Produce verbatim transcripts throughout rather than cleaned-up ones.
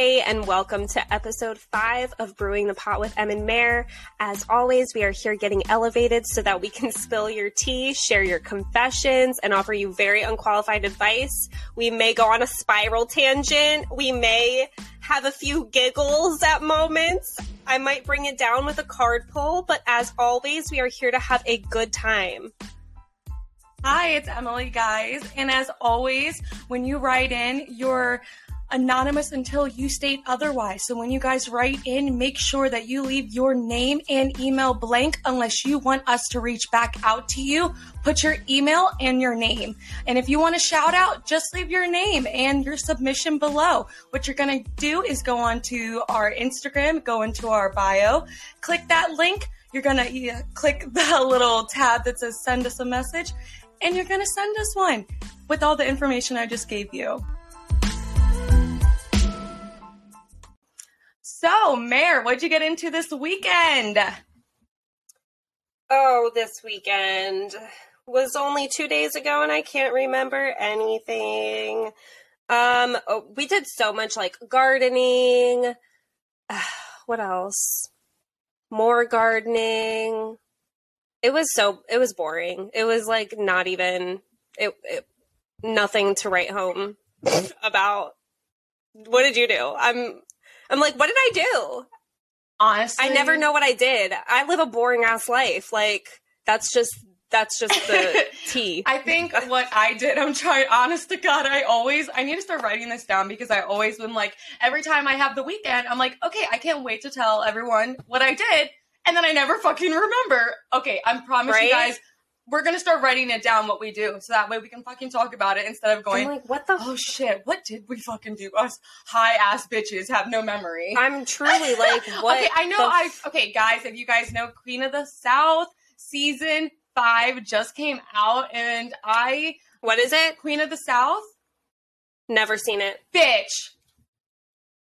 Hey, and welcome to episode five of Brewing the Pot with Emma Mare. As always, we are here getting elevated so that we can spill your tea, share your confessions, and offer you very unqualified advice. We may go on a spiral tangent. We may have a few giggles at moments. I might bring it down with a card pull, but as always, we are here to have a good time. Hi, it's Emily, guys. And as always, when you write in, you're anonymous until you state otherwise. So when you guys write in, make sure that you leave your name and email blank unless you want us to reach back out to you. Put your email and your name. And if you want to shout out, just leave your name and your submission below. What you're going to do is go on to our Instagram, go into our bio, click that link. You're going to click the little tab that says send us a message, and you're going to send us one with all the information I just gave you. So, Mare, what'd you get into this weekend? Oh, this weekend was only two days ago, and I can't remember anything. Um, oh, we did so much, like, gardening. Uh, what else? More gardening. It was so, it was boring. It was, like, not even, it, it nothing to write home about. What did you do? I'm... I'm like, what did I do? Honestly, I never know what I did. I live a boring ass life. Like, that's just that's just the tea. I think what I did, I'm trying, honest to God, I always, I need to start writing this down because I always been like, every time I have the weekend, I'm like, okay, I can't wait to tell everyone what I did. And then I never fucking remember. Okay, I promise right? you guys, we're going to start writing it down what we do. So that way we can fucking talk about it instead of going, I'm like, what the? Oh shit. What did we fucking do? Us high ass bitches have no memory. I'm truly like, what? Okay, I know. The... I Okay, guys, if you guys know, Queen of the South season five just came out, and I. What is it? Queen of the South? Never seen it. Bitch.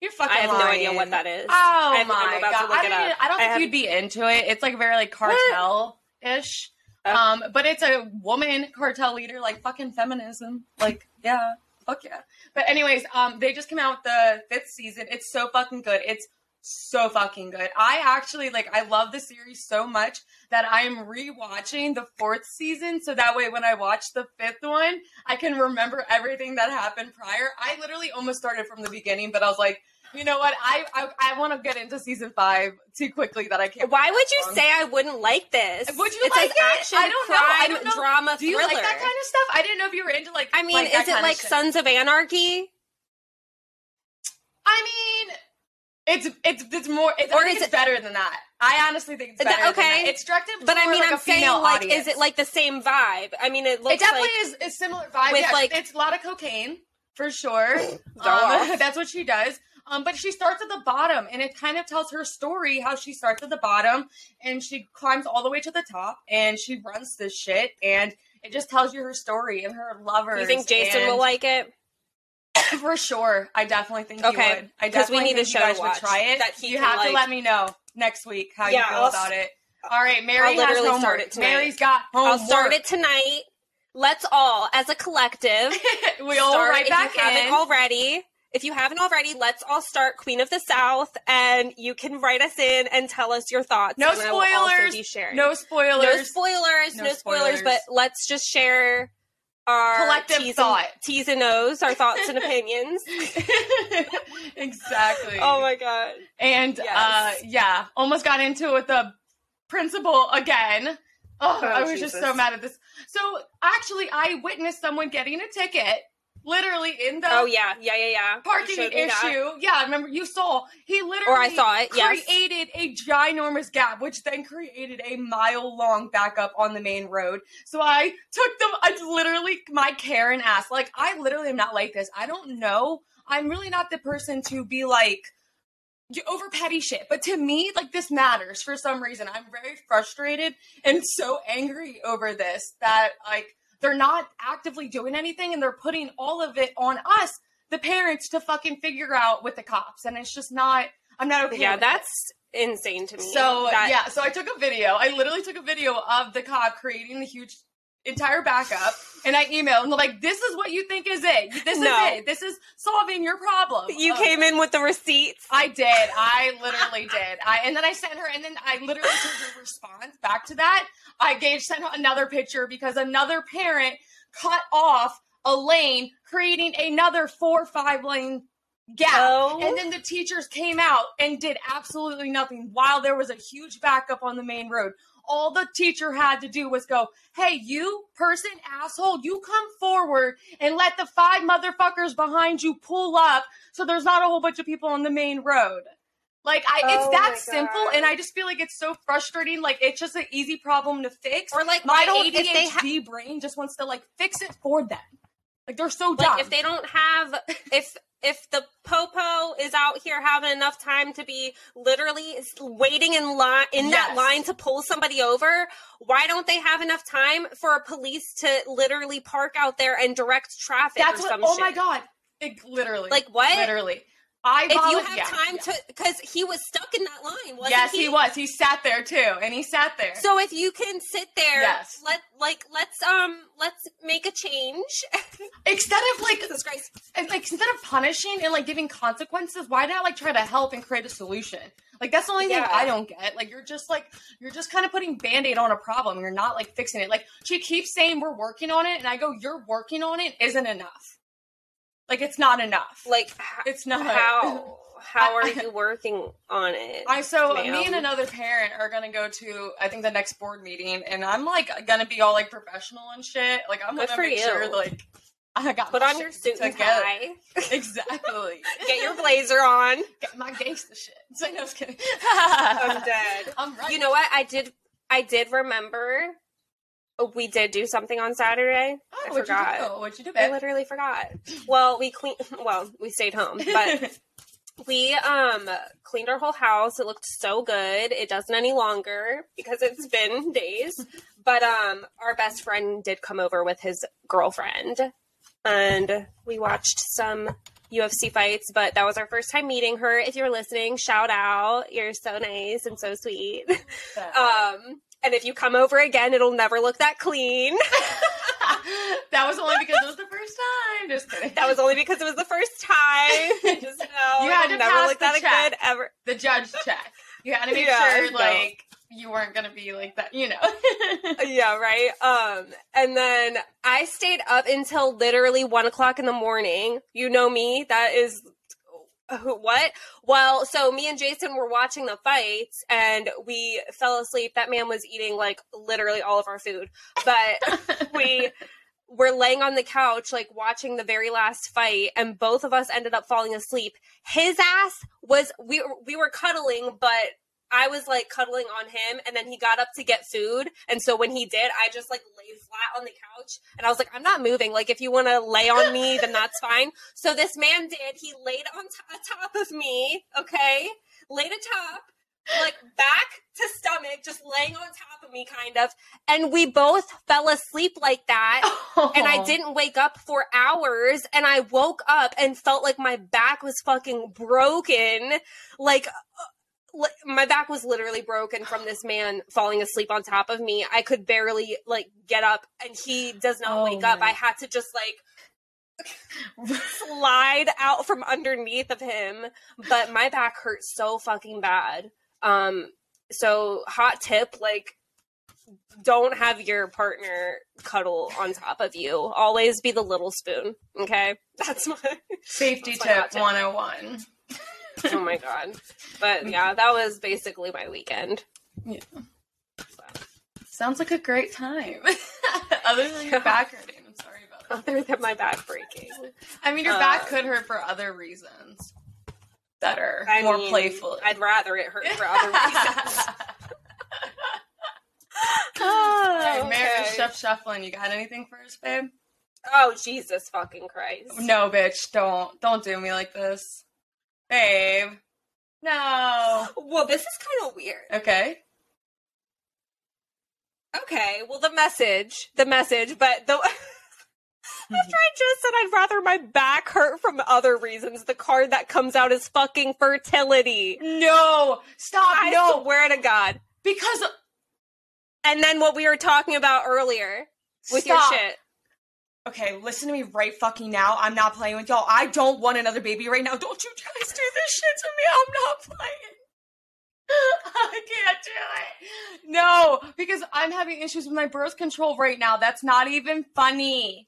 You're fucking I have lying. No idea what that is. Oh I'm, my I'm about God. To look I, it up. Even, I don't think I have... you'd be into it. It's like very like cartel-ish. Okay. Um, but it's a woman cartel leader, like fucking feminism. Like, yeah, fuck yeah. But anyways, um, they just came out with the fifth season. It's so fucking good. It's so fucking good. I actually, like, I love the series so much that I am rewatching the fourth season. So that way, when I watch the fifth one, I can remember everything that happened prior. I literally almost started from the beginning, but I was like, you know what? I I, I want to get into season five too quickly that I can't. Why would you long. say I wouldn't like this? Would you it's like it? Action, I don't crime, know. I don't know. Drama, do you thriller. Like that kind of stuff? I didn't know if you were into like. I mean, like is it like Sons of Anarchy? I mean, it's it's it's more. It's, or I think is it's it, better than that? I honestly think it's better. Okay, than that. It's directed, but I mean, like I'm saying, like, audience. Is it like the same vibe? I mean, it looks. It definitely like, is a similar vibe. With yeah, like, it's a lot of cocaine for sure. um, that's what she does. Um, but she starts at the bottom, and it kind of tells her story, how she starts at the bottom, and she climbs all the way to the top, and she runs this shit, and it just tells you her story and her lovers. You think Jason and... will like it? For sure. I definitely think okay. he would. I definitely we need think a show you guys to watch would try it. That he you have like... to let me know next week how yeah, you feel I'll... about it. All right, Mary has homework. Mary's got homework. I'll start it tonight. Let's all, as a collective, we all start right back if you in. Haven't already. If you haven't already, let's all start Queen of the South, and you can write us in and tell us your thoughts. No spoilers. No spoilers. No spoilers. No, no spoilers. spoilers. But let's just share our collective T's thought, and, T's and O's, our thoughts and opinions. Exactly. Oh my god. And yes. uh, yeah, almost got into it with the principal again. Oh, oh I was Jesus. just so mad at this. So actually, I witnessed someone getting a ticket. Literally in the oh yeah yeah yeah yeah parking issue that. yeah remember you saw he literally or I saw it yes. created a ginormous gap, which then created a mile long backup on the main road. So I took them. I literally my Karen ass like I literally am not like this. I don't know. I'm really not the person to be like you over petty shit, but to me, like, this matters for some reason. I'm very frustrated and so angry over this that like. They're not actively doing anything, and they're putting all of it on us, the parents, to fucking figure out with the cops. And it's just not, I'm not okay Yeah, with that's it. Insane to me. So, that- yeah, so I took a video. I literally took a video of the cop creating the huge entire backup, and I emailed, and they're like, this is what you think is it. This no. is it. This is solving your problem. You um, came in with the receipts. I did. I literally did. I And then I sent her, and then I literally sent her a response back to that. I gave, sent her another picture because another parent cut off a lane, creating another four or five lane gap. Oh. And then the teachers came out and did absolutely nothing while there was a huge backup on the main road. All the teacher had to do was go, hey, you person, asshole, you come forward and let the five motherfuckers behind you pull up so there's not a whole bunch of people on the main road. Like, I, oh it's that simple, and I just feel like it's so frustrating. Like, it's just an easy problem to fix. Or, like, my A D H D ha- brain just wants to, like, fix it for them. Like, they're so dumb. Like, if they don't have, if if the popo is out here having enough time to be literally waiting in line in yes. that line to pull somebody over, why don't they have enough time for a police to literally park out there and direct traffic? That's or what, some oh shit. my god, it, literally, like what, literally. I if you have yeah, time yeah. to, because he was stuck in that line, wasn't yes, he? he was. He sat there too, and he sat there. So if you can sit there, yes. let like let's um let's make a change. Instead of like, Jesus Christ. And, like instead of punishing and like giving consequences, why not like try to help and create a solution? Like that's the only yeah. thing I don't get. Like you're just like you're just kind of putting Band-Aid on a problem. You're not like fixing it. Like she keeps saying we're working on it, and I go, you're working on it isn't enough. Like, it's not enough. Like, it's not. How How are you working on it? I So, ma'am? me and another parent are going to go to, I think, the next board meeting. And I'm, like, going to be all, like, professional and shit. Like, I'm going to make you. sure, like, I got Put my on your suit and tie. Exactly. Get your blazer on. Get my gangsta shit. So, no, I was kidding. I'm dead. I'm right. You know what? I did, I did remember we did do something on Saturday. Oh, I what'd forgot. You do? What'd you do, babe? I literally forgot. Well, we clean. Well, we stayed home, but we um cleaned our whole house. It looked so good. It doesn't any longer because it's been days. But um, our best friend did come over with his girlfriend, and we watched some U F C fights. But that was our first time meeting her. If you're listening, shout out. You're so nice and so sweet. um. And if you come over again, it'll never look that clean. That was only because it was the first time. Just kidding. That was only because it was the first time. Just know. You had to never pass look the that check. Good ever. The judge check. You had to make yeah, sure, no. like, you weren't going to be like that, you know. Yeah, right? Um, and then I stayed up until literally one o'clock in the morning. You know me. That is... What? Well, so me and Jason were watching the fights and we fell asleep. That man was eating like literally all of our food, but we were laying on the couch, like watching the very last fight, and both of us ended up falling asleep. His ass was, we, we were cuddling, but I was like cuddling on him, and then he got up to get food. And so when he did, I just like laid flat on the couch and I was like, I'm not moving. Like, if you want to lay on me, then that's fine. So this man did. He laid on t- top of me, okay? Laid atop, like back to stomach, just laying on top of me kind of. And we both fell asleep like that. Oh. And I didn't wake up for hours. And I woke up and felt like my back was fucking broken. Like... my back was literally broken from this man falling asleep on top of me. I could barely like get up, and he does not oh wake my. up. I had to just like slide out from underneath of him, but my back hurt so fucking bad. Um, so hot tip, like don't have your partner cuddle on top of you. Always be the little spoon. Okay. That's my safety that's my tip, tip one oh one. Oh my god. But yeah, that was basically my weekend. Yeah. So. Sounds like a great time. Other than your back hurting. I'm sorry about that. Other than my back breaking. I mean, your um, back could hurt for other reasons that are I more mean, playful. I'd rather it hurt for other reasons. Oh, okay. Mary, Chef Shufflin, you got anything for us, babe? Oh, Jesus fucking Christ. No, bitch, don't. Don't do me like this. Babe. No. Well, this is kind of weird. Okay. Okay. Well, the message, the message, but the after I just said I'd rather my back hurt from other reasons, the card that comes out is fucking fertility. No. Stop. I no. swear to God. Because. And then what we were talking about earlier. with Stop. your shit. Okay, listen to me right fucking now. I'm not playing with y'all. I don't want another baby right now. Don't you guys do this shit to me. I'm not playing. I can't do it. No, because I'm having issues with my birth control right now. That's not even funny.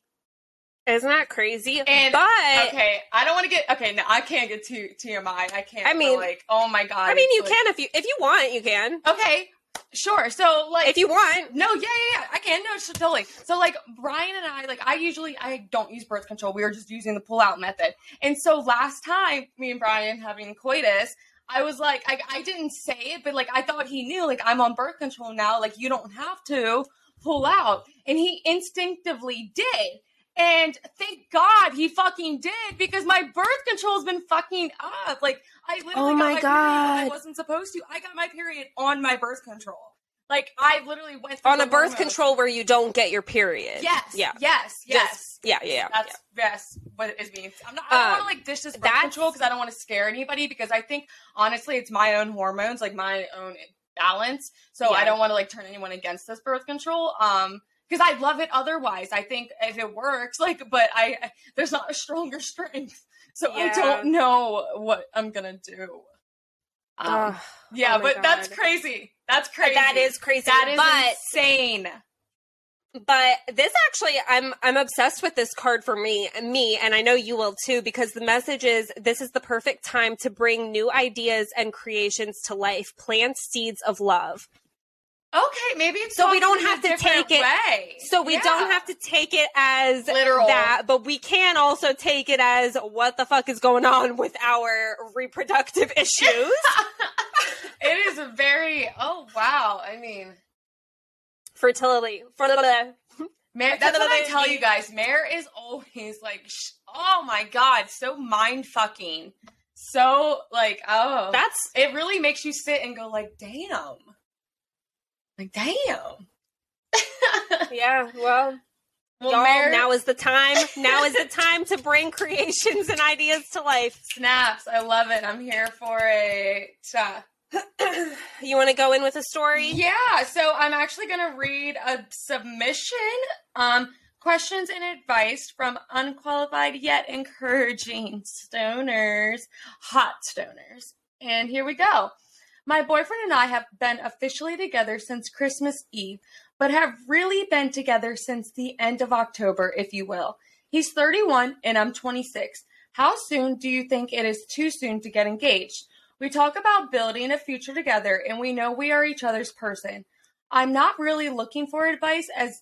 Isn't that crazy? And, but okay, I don't want to get okay. No, I can't get to T M I. I can't. I mean, like, oh my god. I mean, you like, can if you if you want, you can. Okay, sure. So like, if you want, no, yeah, yeah, yeah. I can. No, totally. So like, Brian and I, like, I usually I don't use birth control. We are just using the pull out method. And so last time, me and Brian having coitus. I was like, I, I didn't say it, but like, I thought he knew, like, I'm on birth control now. Like, you don't have to pull out. And he instinctively did. And thank God he fucking did, because my birth control has been fucking up. Like, I literally oh got my, my God. period. I wasn't supposed to. I got my period on my birth control. Like, I literally went through on a birth control where you don't get your period. Yes. Yeah. Yes. Yes. Just, yeah. Yeah. That's yeah. yes. What it means. I'm not. I don't um, want to like dish this birth control because I don't want to scare anybody. Because I think honestly, it's my own hormones, like my own balance. So yeah. I don't want to like turn anyone against this birth control. Um, because I love it. Otherwise, I think if it works, like, but I, I there's not a stronger strength. So yeah. I don't know what I'm gonna do. Um, uh, yeah, oh but God. that's crazy. That's crazy. That is crazy. That is but, insane. But this actually, I'm I'm obsessed with this card for me, me, and I know you will too, because the message is, this is the perfect time to bring new ideas and creations to life. Plant seeds of love. Okay, maybe it's so we don't have to take it. Way. So we yeah. don't have to take it as literal that, but we can also take it as what the fuck is going on with our reproductive issues. It is a very oh wow. I mean, fertility. Fertility. Mare, that's what I tell you guys. Mare is always like, oh my god, so mind fucking, so like oh that's it. Really makes you sit and go like, damn. Like, damn. Yeah, well, well y'all, Mare... now is the time. Now is the time to bring creations and ideas to life. Snaps. I love it. I'm here for it. You want to go in with a story? Yeah. So I'm actually going to read a submission. Um, questions and advice from unqualified yet encouraging stoners, hot stoners. And here we go. My boyfriend and I have been officially together since Christmas Eve, but have really been together since the end of October, if you will. He's thirty-one and I'm twenty-six. How soon do you think it is too soon to get engaged? We talk about building a future together, and we know we are each other's person. I'm not really looking for advice as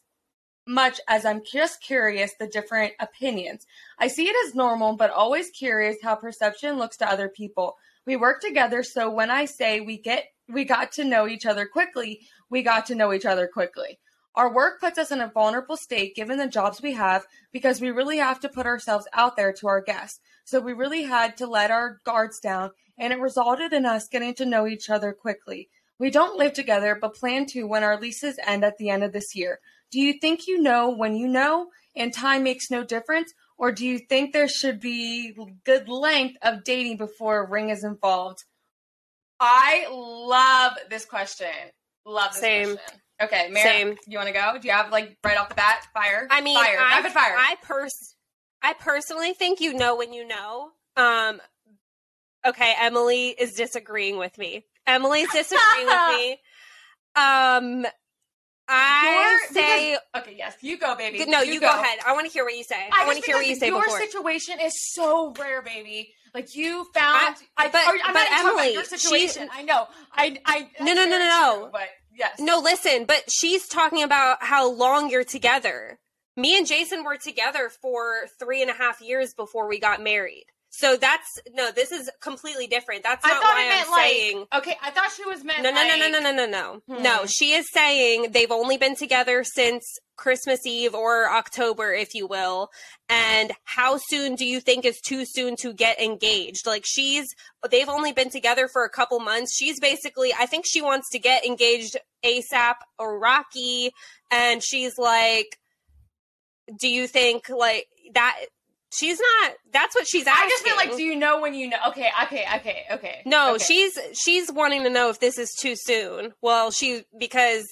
much as I'm just curious the different opinions. I see it as normal, but always curious how perception looks to other people. We work together, so when I say we get, we got to know each other quickly, we got to know each other quickly. Our work puts us in a vulnerable state given the jobs we have, because we really have to put ourselves out there to our guests. So we really had to let our guards down, and it resulted in us getting to know each other quickly. We don't live together, but plan to when our leases end at the end of this year. Do you think you know when you know, and time makes no difference? Or do you think there should be good length of dating before a ring is involved? I love this question. Love this Same. question. Okay, Mare, Same. you want to go? Do you have, like, right off the bat, fire? I mean, fire. I, rapid fire. I, pers- I personally think you know when you know. Um, okay, Emily is disagreeing with me. Emily's disagreeing with me. Um, I your, say because, okay. Yes, you go, baby. No, you, you go. go ahead. I want to hear what you say. I, I want to hear what you say. Your before. situation is so rare, baby. Like you found. I, I but, or, I'm but not Emily, about your situation. She, I know. I. I no, no, no, no, no. But yes. No, listen. But she's talking about how long you're together. Me and Jason were together for three and a half years before we got married. So that's no. This is completely different. That's not why I'm like, saying. Okay, I thought she was meant. No, no, like, no, no, no, no, no, no. Hmm. No, she is saying they've only been together since Christmas Eve or October, if you will. And how soon do you think is too soon to get engaged? Like she's, they've only been together for a couple months. She's basically, I think she wants to get engaged ASAP or Rocky, and she's like, do you think like that? She's not, that's what she's asking. I just feel like, do you know when you know? Okay, okay, okay, okay. No, okay. she's she's wanting to know if this is too soon. Well, she, because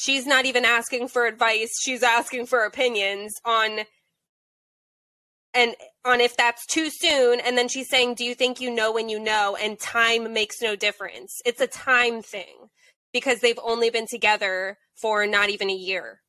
She's not even asking for advice. She's asking for opinions on and on if that's too soon. And then she's saying, do you think you know when you know? And time makes no difference. It's a time thing because they've only been together for not even a year.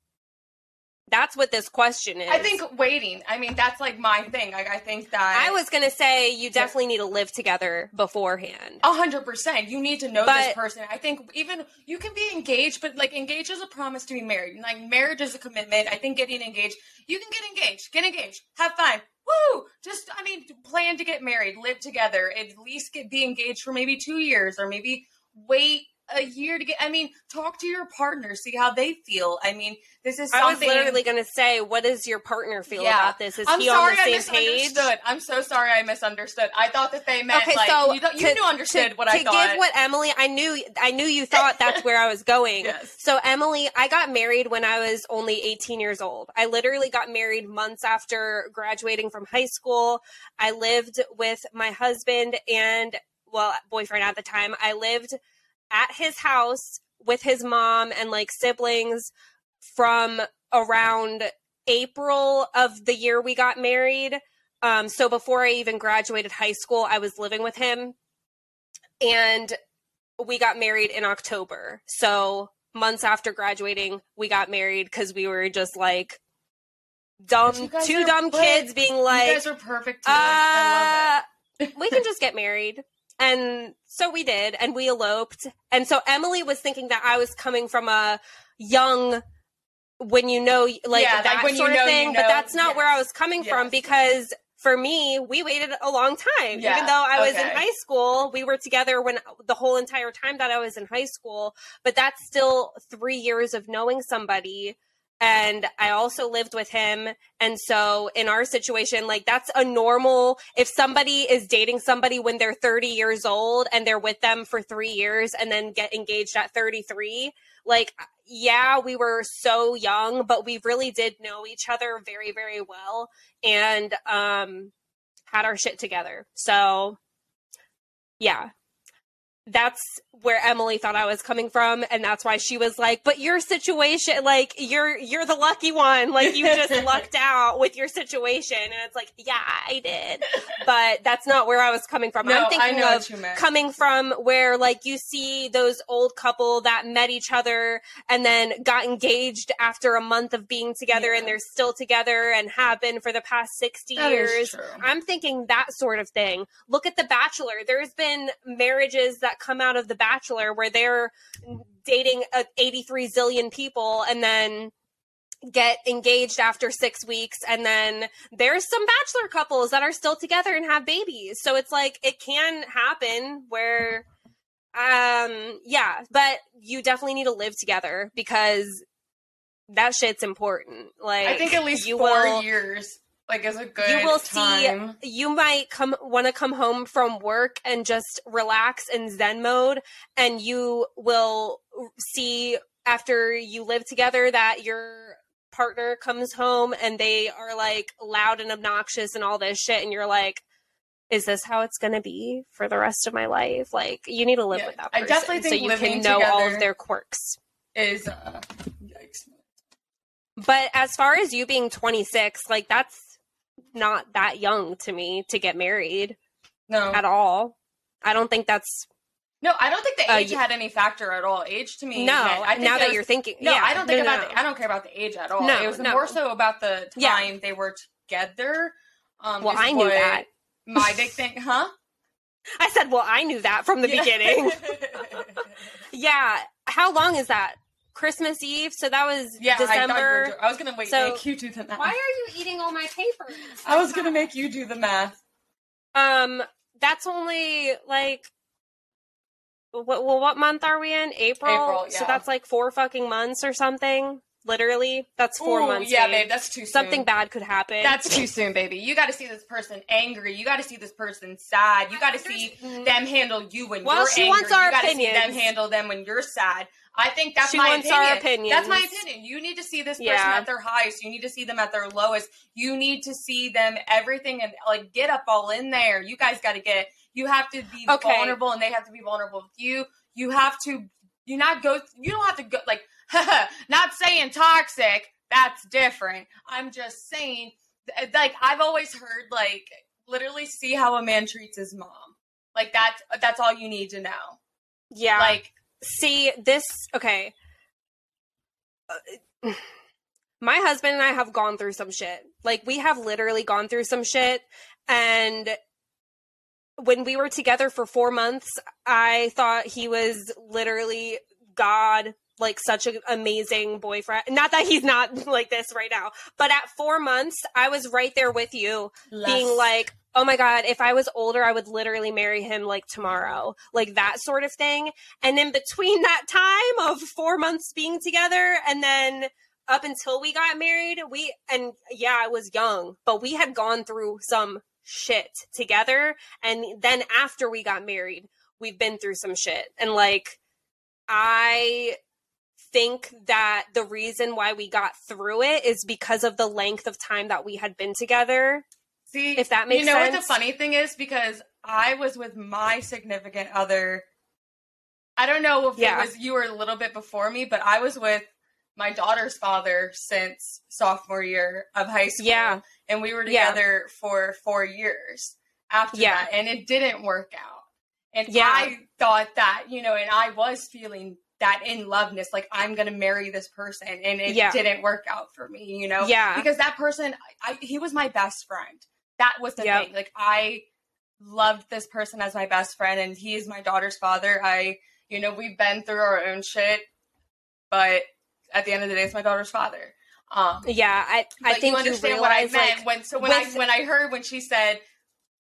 That's what this question is. I think waiting. I mean, that's like my thing. Like, I think that... I was going to say you definitely need to live together beforehand. A hundred percent. You need to know but, this person. I think even... You can be engaged, but like engaged is a promise to be married. Like marriage is a commitment. I think getting engaged... You can get engaged. Get engaged. Have fun. Woo! Just, I mean, plan to get married. Live together. At least get be engaged for maybe two years or maybe wait... a year to get, I mean, talk to your partner, see how they feel. I mean, this is something. I was literally going to say, what does your partner feel yeah. about this? Is I'm he on the same page? I'm so sorry I misunderstood. I thought that they meant okay, like, so you, don't, you to, knew understood to, what to I thought. To give what Emily, I knew, I knew you thought that's where I was going. Yes. So Emily, I got married when I was only eighteen years old. I literally got married months after graduating from high school. I lived with my husband and, well, boyfriend at the time. I lived at his house with his mom and like siblings from around April of the year we got married. Um, so before I even graduated high school, I was living with him and we got married in October. So months after graduating, we got married 'cause we were just like dumb, two dumb good. kids being like, you guys are perfect. Uh, I love it. We can just get married. And so we did, and we eloped. And so Emily was thinking that I was coming from a young, when you know, like yeah, that like sort of know, thing. You know, but that's not yes. where I was coming yes. from because for me, we waited a long time. Yeah. Even though I was okay. in high school, we were together when the whole entire time that I was in high school. But that's still three years of knowing somebody. And I also lived with him. And so in our situation, like that's a normal, if somebody is dating somebody when they're thirty years old and they're with them for three years and then get engaged at thirty-three, like, yeah, we were so young, but we really did know each other very, very well and um, had our shit together. So yeah. That's where Emily thought I was coming from. And that's why she was like, but your situation, like you're, you're the lucky one. Like you just lucked out with your situation. And it's like, yeah, I did. But that's not where I was coming from. No, I'm thinking of coming from where like you see those old couple that met each other and then got engaged after a month of being together yeah. and they're still together and have been for the past sixty that years. I'm thinking that sort of thing. Look at The Bachelor. There's been marriages that come out of The Bachelor where they're dating uh, eighty-three zillion people and then get engaged after six weeks. And then there's some Bachelor couples that are still together and have babies. So it's like, it can happen where, um, yeah, but you definitely need to live together because that shit's important. Like I think at least you four will, years, like is a good you will time. See, you might come want to come home from work and just relax in Zen mode. And you will see after you live together that your partner comes home and they are like loud and obnoxious and all this shit. And you're like, is this how it's going to be for the rest of my life? Like you need to live yeah, with that person. I definitely think so you living can know all of their quirks. Is uh, yikes. But as far as you being twenty-six, like that's, not that young to me to get married. No. At all. I don't think that's... No, I don't think the age uh, had any factor at all. Age to me... No, meant, I think now that was, you're thinking... No, yeah, I don't think no, about no. the... I don't care about the age at all. No, it was no. more so about the time yeah. they were together. Um, well, I knew that. My big thing... Huh? I said, well, I knew that from the yeah. beginning. yeah. How long is that? Christmas Eve, so that was yeah, December. I, I was going to wait so, make you do the math. Why are you eating all my papers? I was going to make you do the math. Um, that's only like, what, well, what month are we in? April? April yeah. So that's like four fucking months or something. Literally, that's four Ooh, months. Yeah, babe. babe, that's too soon. Something bad could happen. That's too soon, baby. You got to see this person angry. You got to see this person sad. You got to see them handle you when well, you're she angry. Wants our you got to see them handle them when you're sad. I think that's she my wants opinion. Our opinions. That's my opinion. You need to see this person yeah. at their highest. You need to see them at their lowest. You need to see them everything and like get up all in there. You guys got to get. You have to be okay. vulnerable, and they have to be vulnerable with you. You have to. You not go. You don't have to go like. Not saying toxic, that's different. I'm just saying, like, I've always heard, like, literally see how a man treats his mom. Like, that's, that's all you need to know. Yeah. Like, see, this, okay. My husband and I have gone through some shit. Like, we have literally gone through some shit. And when we were together for four months, I thought he was literally God, like, such an amazing boyfriend. Not that he's not like this right now, but at four months, I was right there with you, Less. being like, oh my God, if I was older, I would literally marry him like tomorrow, like that sort of thing. And in between that time of four months being together and then up until we got married, we, and yeah, I was young, but we had gone through some shit together. And then after we got married, we've been through some shit. And like, I think that the reason why we got through it is because of the length of time that we had been together. See, if that makes sense. You know sense. What the funny thing is? Because I was with my significant other. I don't know if yeah. it was you were a little bit before me, but I was with my daughter's father since sophomore year of high school. Yeah. And we were together yeah. for four years after yeah. that. And it didn't work out. And yeah. I thought that, you know, and I was feeling that in-loveness, like, I'm going to marry this person. And it yeah. didn't work out for me, you know? Yeah. Because that person, I, he was my best friend. That was the yep. thing. Like, I loved this person as my best friend, and he is my daughter's father. I, you know, we've been through our own shit, but at the end of the day, it's my daughter's father. Um, yeah, I, I think you understand you realize, what I meant like, when. So when with, I when I heard when she said,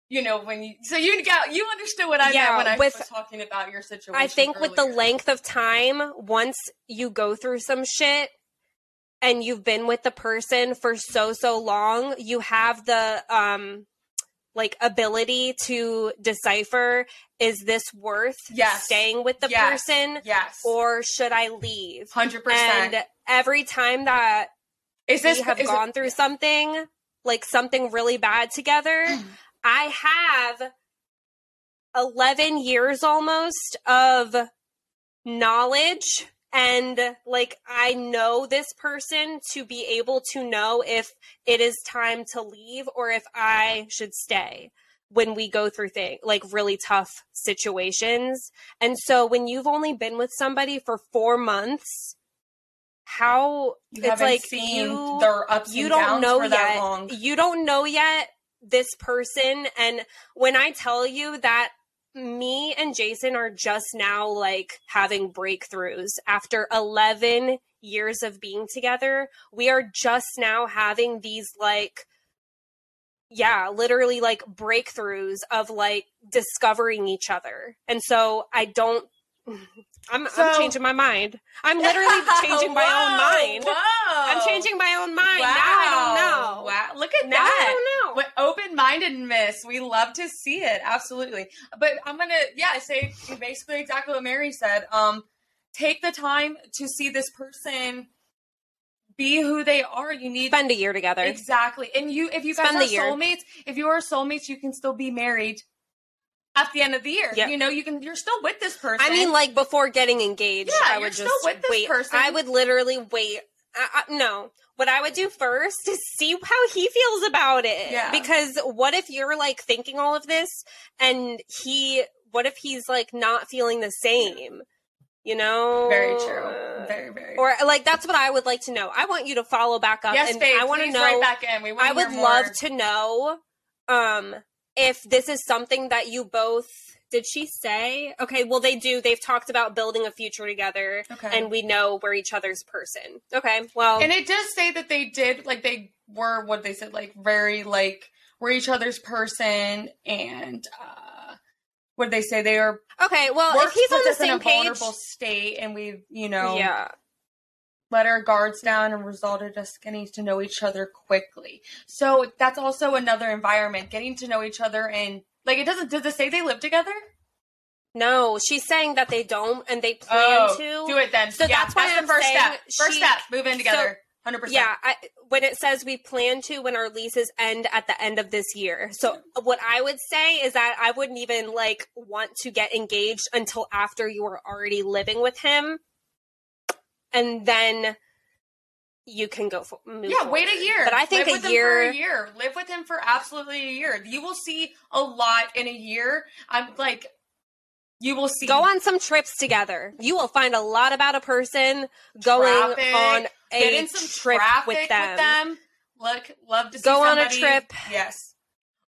you know, when you so you got you understood what I yeah, meant when I with, was talking about your situation. I think earlier. With the length of time, once you go through some shit, and you've been with the person for so, so long, you have the, um, like, ability to decipher, is this worth yes. staying with the yes. person? Yes. Or should I leave? one hundred percent. And every time that is this, we have is gone it, through something, like something really bad together, I have eleven years almost of knowledge. And, like, I know this person to be able to know if it is time to leave or if I should stay when we go through things, like, really tough situations. And so when you've only been with somebody for four months, how you it's like seen you, their ups you and don't downs know for yet. That long. You don't know yet this person. And when I tell you that, me and Jason are just now, like, having breakthroughs after eleven years of being together. We are just now having these, like, yeah, literally, like, breakthroughs of, like, discovering each other. And so I don't, I'm, so, I'm changing my mind. I'm literally changing whoa, my own mind. Whoa. I'm changing my own mind. Wow. Now I don't know. Wow. Look at now that. I don't know. Open-mindedness. We love to see it. Absolutely. But I'm going to, yeah, say basically exactly what Mary said. Um, take the time to see this person be who they are. You need spend a year together. Exactly. And you, if you guys spend are soulmates, if you are soulmates, you can still be married at the end of the year. Yep. You know, you can, you're still with this person. I mean, like, before getting engaged, yeah, I you're would still just with this wait. Person. I would literally wait. I, I, no. What I would do first is see how he feels about it. Yeah. Because what if you're, like, thinking all of this and he, what if he's, like, not feeling the same, you know? Very true. Very, very. Or, like, that's what I would like to know. I want you to follow back up. Yes, and babe, I want to know. Right back in. We I would more. love to know um, if this is something that you both, did she say? Okay, well, they do. They've talked about building a future together, okay. and we know we're each other's person. Okay, well. And it does say that they did, like, they were, what they said, like, very, like, we're each other's person, and uh, what did they say? They are. Okay, well, if he's on the same page. In a vulnerable state, and we've, you know. Yeah. Let our guards down and resulted in us getting to know each other quickly. So that's also another environment, getting to know each other and. Like, it doesn't, does it say they live together? No, she's saying that they don't, and they plan oh, to. Do it then. So yeah, that's why that's I'm the first step. First she, step, move in together, so, one hundred percent. Yeah, I, when it says we plan to when our leases end at the end of this year. So what I would say is that I wouldn't even, like, want to get engaged until after you are already living with him. and then you can go for move yeah. forward. Wait a year, but I think live a with year, him for a year, live with him for absolutely a year. You will see a lot in a year. I'm like, you will see. Go on some trips together. You will find a lot about a person going traffic, on a get in some trip with them. with them. Look, love to see go somebody. on a trip. Yes.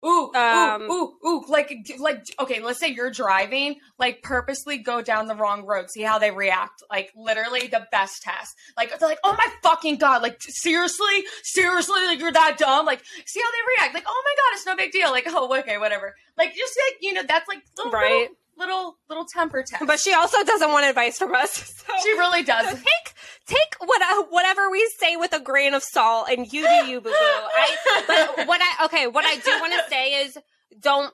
Ooh, um, ooh, ooh, ooh, like, like, okay, let's say you're driving, like, purposely go down the wrong road, see how they react, like, literally the best test, like, they're like, oh my fucking God, like, seriously, seriously, like, you're that dumb, like, see how they react, like, oh my God, it's no big deal, like, oh, okay, whatever, like, just, like, you know, that's, like, little, right. little, little, little temper test. But she also doesn't want advice from us, so. She really does. So take, take what, whatever we say with a grain of salt, and you do you, boo-boo. I, but what I, okay, what I do want to say is don't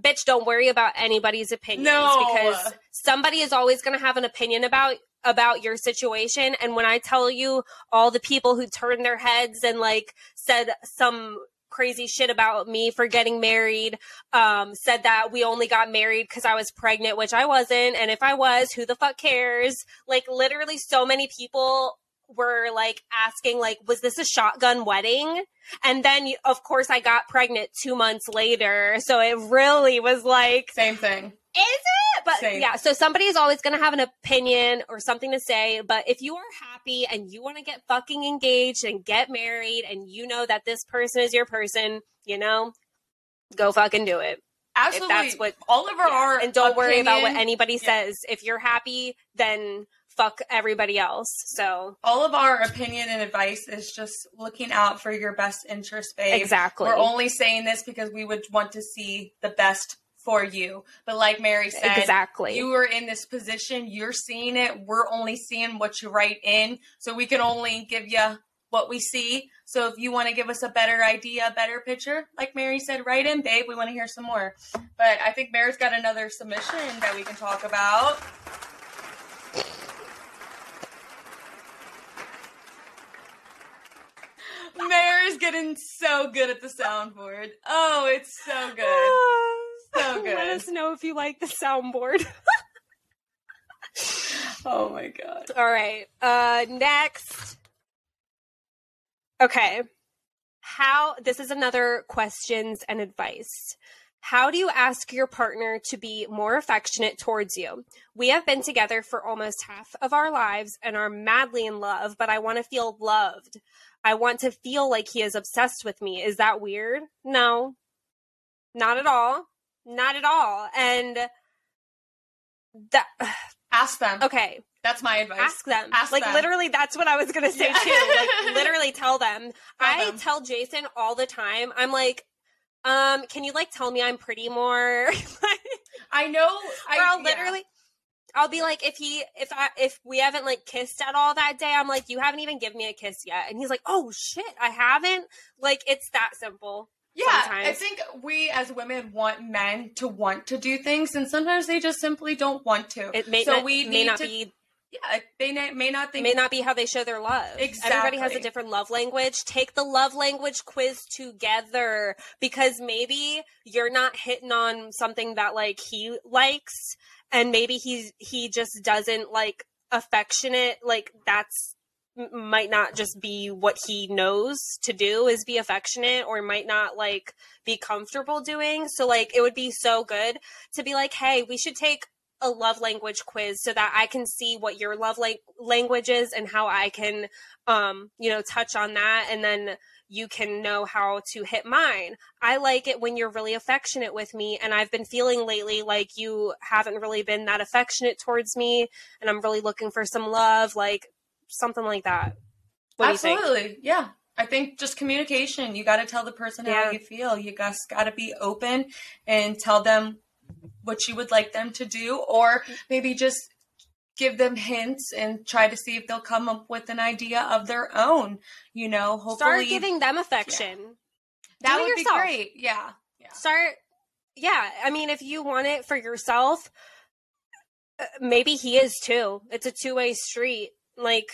bitch don't worry about anybody's opinions no. because somebody is always going to have an opinion about about your situation. And when I tell you all the people who turned their heads and like said some crazy shit about me for getting married, um said that we only got married because I was pregnant, which I wasn't, and if I was, who the fuck cares? Like, literally so many people were like asking, like, was this a shotgun wedding? And then of course I got pregnant two months later, so it really was like same thing. Is it? But same. Yeah, so somebody is always going to have an opinion or something to say, but if you are happy and you want to get fucking engaged and get married and you know that this person is your person, you know, go fucking do it. Absolutely. If that's what all of our yeah. and don't opinion, worry about what anybody yeah. says. If you're happy, then fuck everybody else. So all of our opinion and advice is just looking out for your best interest, babe. Exactly. We're only saying this because we would want to see the best for you. But like Mary said, exactly. You are in this position. You're seeing it. We're only seeing what you write in. So we can only give you what we see. So if you want to give us a better idea, a better picture, like Mary said, write in, babe. We want to hear some more. But I think Mary's got another submission that we can talk about. Mare's getting so good at the soundboard. Oh, it's so good. So good. Let us know if you like the soundboard. Oh my God. All right. Uh, next. Okay. How, this is another questions and advice. How do you ask your partner to be more affectionate towards you? We have been together for almost half of our lives and are madly in love, but I want to feel loved. I want to feel like he is obsessed with me. Is that weird? No, not at all. Not at all. And that, ask them. Okay. That's my advice. Ask them. Ask like them. Literally, that's what I was going to say yeah. too. Like literally tell them. Tell I them. Tell Jason all the time. I'm like, um, can you like tell me I'm pretty more? I know. I, or I'll literally... Yeah. I'll be like, if he, if I, if we haven't like kissed at all that day, I'm like, you haven't even given me a kiss yet. And he's like, oh shit, I haven't. Like, it's that simple. Yeah. Sometimes. I think we as women want men to want to do things. And sometimes they just simply don't want to. It may so not, we may not to, be. Yeah. They may, may not think. May not be how they show their love. Exactly. Everybody has a different love language. Take the love language quiz together, because maybe you're not hitting on something that like he likes. And maybe he's, he just doesn't like affectionate. Like that's might not just be what he knows to do is be affectionate, or might not like be comfortable doing. So like, it would be so good to be like, hey, we should take a love language quiz so that I can see what your love la- language is and how I can, um, you know, touch on that. And then you can know how to hit mine. I like it when you're really affectionate with me. And I've been feeling lately like you haven't really been that affectionate towards me. And I'm really looking for some love, like something like that. What Absolutely. Do you think? Yeah. I think just communication. You got to tell the person yeah. how you feel. You guys got to be open and tell them what you would like them to do, or maybe just give them hints and try to see if they'll come up with an idea of their own, you know, hopefully. Start giving them affection. Yeah. That do would yourself. Be great. Yeah. yeah. Start. Yeah. I mean, if you want it for yourself, maybe he is too. It's a two-way street. Like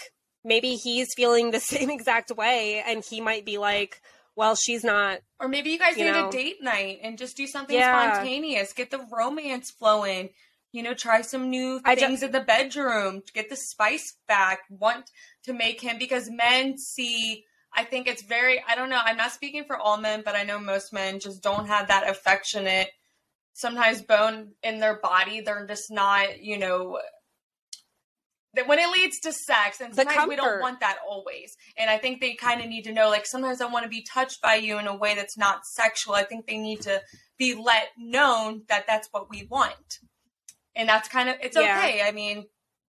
maybe he's feeling the same exact way and he might be like, well, she's not. Or maybe you guys you need know. A date night and just do something yeah. spontaneous. Get the romance flowing. you know, try some new I things in the bedroom, get the spice back, want to make him, because men see, I think it's very, I don't know, I'm not speaking for all men, but I know most men just don't have that affectionate, sometimes bone in their body. They're just not, you know, that when it leads to sex, and sometimes we don't want that always. And I think they kind of need to know, like, sometimes I want to be touched by you in a way that's not sexual. I think they need to be let known that that's what we want. And that's kind of, it's yeah. okay. I mean,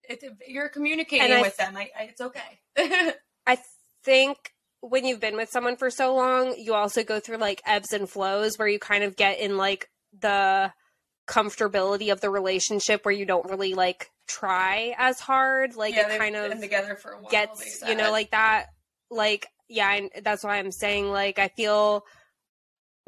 it's, you're communicating I, with them. I, I, it's okay. I think when you've been with someone for so long, you also go through like ebbs and flows where you kind of get in like the comfortability of the relationship where you don't really like try as hard, like yeah, it kind of been together for a while, gets, you know, like that, like, yeah. And that's why I'm saying, like, I feel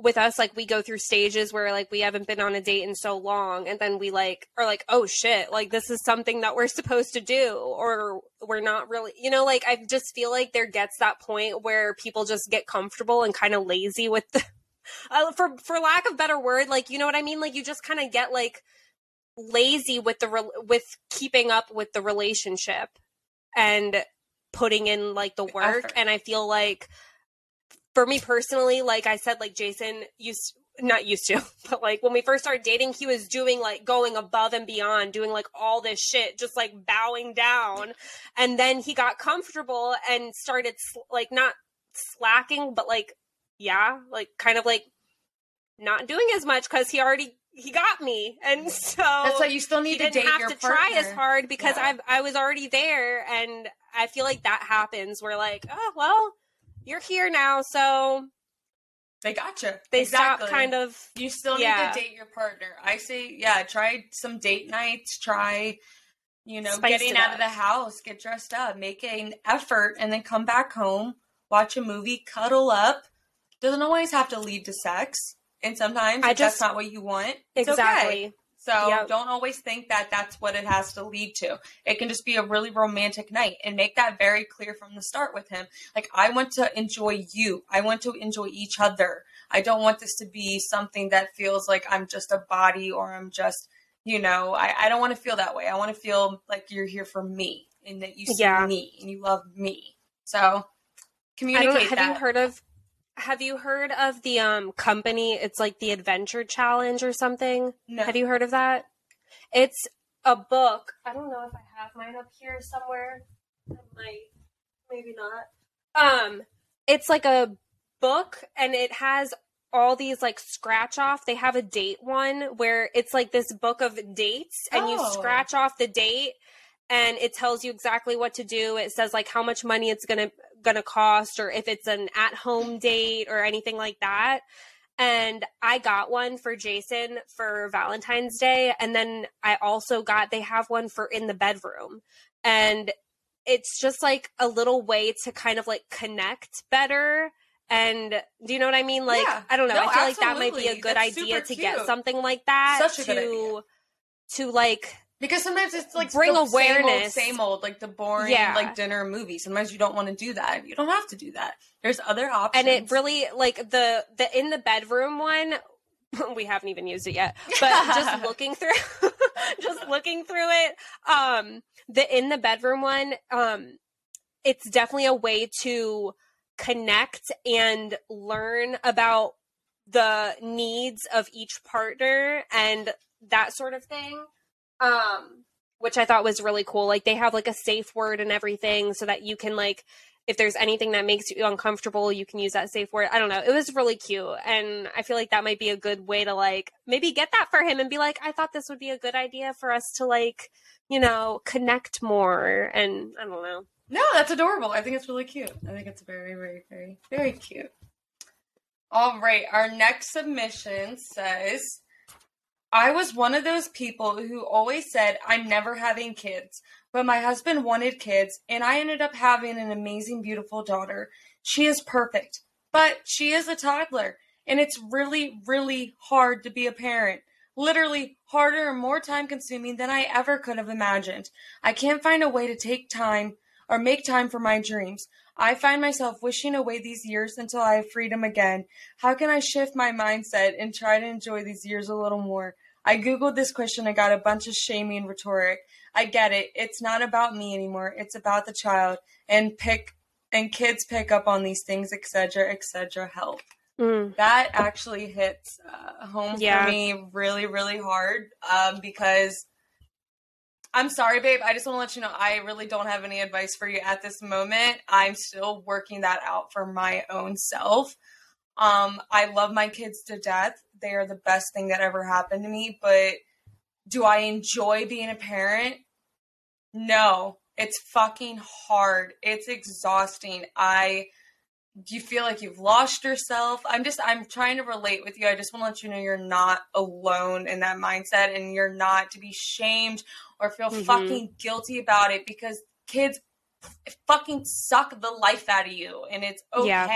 with us, like we go through stages where like we haven't been on a date in so long. And then we like, are like, oh shit, like this is something that we're supposed to do, or we're not really, you know, like I just feel like there gets that point where people just get comfortable and kind of lazy with the, Uh, for for lack of better word, like, you know what I mean? Like, you just kind of get, like, lazy with the re- with keeping up with the relationship and putting in, like, the work. Effort. And I feel like, for me personally, like I said, like, Jason used – not used to, but, like, when we first started dating, he was doing, like, going above and beyond, doing, like, all this shit, just, like, bowing down. And then he got comfortable and started, sl- like, not slacking, but, like, yeah, like kind of like not doing as much because he already he got me, and so that's why you still need to date your partner. Didn't have to try as hard because yeah. I've I was already there, and I feel like that happens. We're like, oh well, you're here now, so they got you. They exactly. stop kind of. You still yeah. need to date your partner. I say, yeah, try some date nights. Try, you know, Spiced getting out of the house, get dressed up, make an effort, and then come back home, watch a movie, cuddle up. Doesn't always have to lead to sex. And sometimes I if just, that's not what you want. It's exactly. okay. So yep. don't always think that that's what it has to lead to. It can just be a really romantic night, and make that very clear from the start with him. Like, I want to enjoy you. I want to enjoy each other. I don't want this to be something that feels like I'm just a body, or I'm just, you know, I, I don't want to feel that way. I want to feel like you're here for me, and that you see yeah. me and you love me. So communicate I don't, have that. Have you heard of Have you heard of the um, company? It's like the Adventure Challenge or something. No. Have you heard of that? It's a book. I don't know if I have mine up here somewhere. I might. Maybe not. Um, it's like a book, and it has all these like scratch off. They have a date one where it's like this book of dates, and oh. you scratch off the date, and it tells you exactly what to do. It says like how much money it's going to going to cost, or if it's an at-home date or anything like that. And I got one for Jason for Valentine's Day. And then I also got, they have one for in the bedroom. And it's just like a little way to kind of like connect better. And do you know what I mean? Like, yeah. I don't know. No, I feel absolutely. Like that might be a good That's idea to cute. Get something like that. Such a to, good idea. To like, because sometimes it's like bring awareness, same old, same old, like the boring yeah. like dinner movie. Sometimes you don't want to do that. You don't have to do that. There's other options. And it really like the the in the bedroom one. We haven't even used it yet, but just looking through, just looking through it. Um, the in the bedroom one. Um, it's definitely a way to connect and learn about the needs of each partner and that sort of thing. Um, which I thought was really cool. Like they have like a safe word and everything so that you can like, if there's anything that makes you uncomfortable, you can use that safe word. I don't know. It was really cute. And I feel like that might be a good way to like, maybe get that for him and be like, I thought this would be a good idea for us to like, you know, connect more. And I don't know. No, that's adorable. I think it's really cute. I think it's very, very, very, very cute. All right. Our next submission says, I was one of those people who always said, I'm never having kids, but my husband wanted kids, and I ended up having an amazing, beautiful daughter. She is perfect, but she is a toddler, and it's really, really hard to be a parent. Literally harder and more time-consuming than I ever could have imagined. I can't find a way to take time or make time for my dreams. I find myself wishing away these years until I have freedom again. How can I shift my mindset and try to enjoy these years a little more? I Googled this question. I got a bunch of shaming rhetoric. I get it. It's not about me anymore. It's about the child. And pick and kids pick up on these things, et cetera, et cetera, help. Mm. That actually hits uh, home yeah. for me really, really hard um, because I'm sorry, babe. I just want to let you know I really don't have any advice for you at this moment. I'm still working that out for my own self. Um, I love my kids to death. They are the best thing that ever happened to me. But do I enjoy being a parent? No, it's fucking hard. It's exhausting. I, do you feel like you've lost yourself? I'm just, I'm trying to relate with you. I just want to let you know you're not alone in that mindset and you're not to be shamed or feel mm-hmm. fucking guilty about it because kids fucking suck the life out of you. And it's okay. Yeah.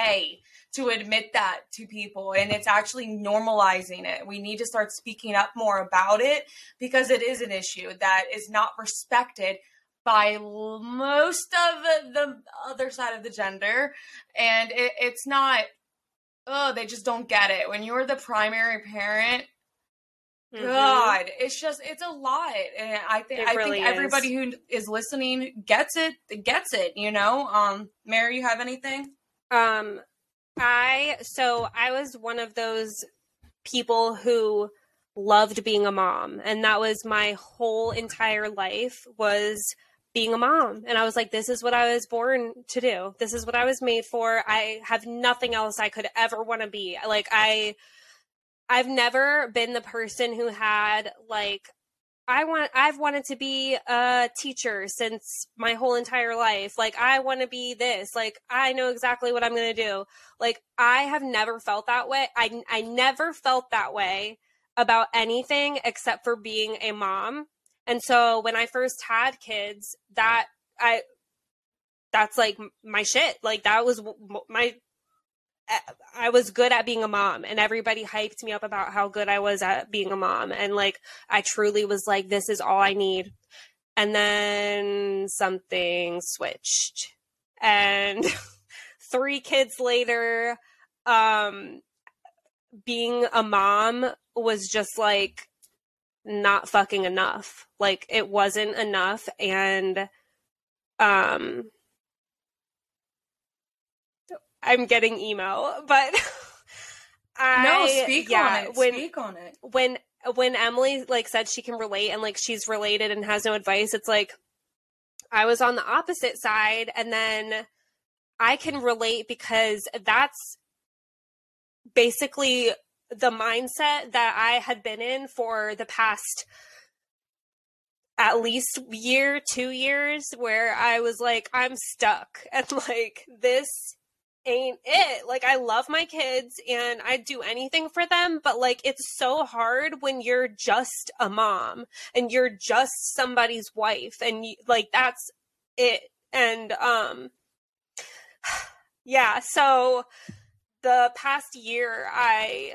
to admit that to people. And it's actually normalizing it. We need to start speaking up more about it because it is an issue that is not respected by most of the other side of the gender. And it, it's not, oh, they just don't get it. When you're the primary parent, mm-hmm. God, it's just, it's a lot. And I think, I really think everybody is. who is listening gets it, gets it, you know? Um, Mary, you have anything? Um, I, so I was one of those people who loved being a mom, and that was my whole entire life was being a mom. And I was like, this is what I was born to do. This is what I was made for. I have nothing else I could ever want to be. Like I, I've never been the person who had like, I want, I've wanted to be a teacher since my whole entire life. Like, I want to be this, like, I know exactly what I'm going to do. Like, I have never felt that way. I, I never felt that way about anything except for being a mom. And so when I first had kids, that I, that's like my shit. Like that was my, I was good at being a mom, and everybody hyped me up about how good I was at being a mom. And like, I truly was like, this is all I need. And then something switched, and three kids later, um, being a mom was just like not fucking enough. Like it wasn't enough. And, um, I'm getting emo, but I no speak yeah, on it. When, speak on it. When when Emily like said she can relate and like she's related and has no advice, it's like I was on the opposite side, and then I can relate because that's basically the mindset that I had been in for the past at least year, two years, where I was like, I'm stuck and like this ain't it. Like I love my kids and I'd do anything for them, but like it's so hard when you're just a mom and you're just somebody's wife and you, like that's it. And um yeah, so the past year I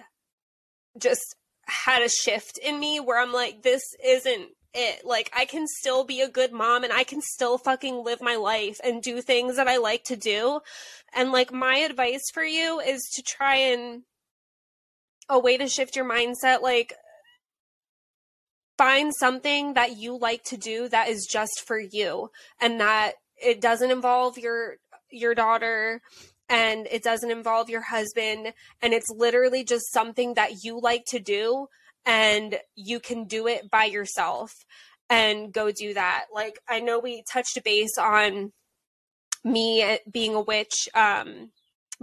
just had a shift in me where I'm like, this isn't it. Like I can still be a good mom and I can still fucking live my life and do things that I like to do. And like my advice for you is to try and a way to shift your mindset. Like find something that you like to do that is just for you, and that it doesn't involve your, your daughter and it doesn't involve your husband. And it's literally just something that you like to do. And you can do it by yourself and go do that. Like, I know we touched base on me being a witch, um,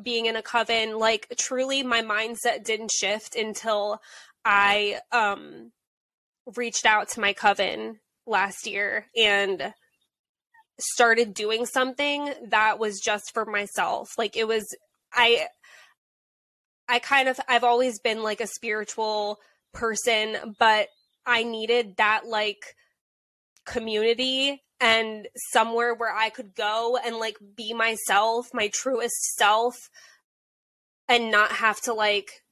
being in a coven. Like, truly, my mindset didn't shift until I um, reached out to my coven last year and started doing something that was just for myself. Like, it was, I, I kind of, I've always been like a spiritual person, but I needed that like community and somewhere where I could go and like be myself, my truest self, and not have to like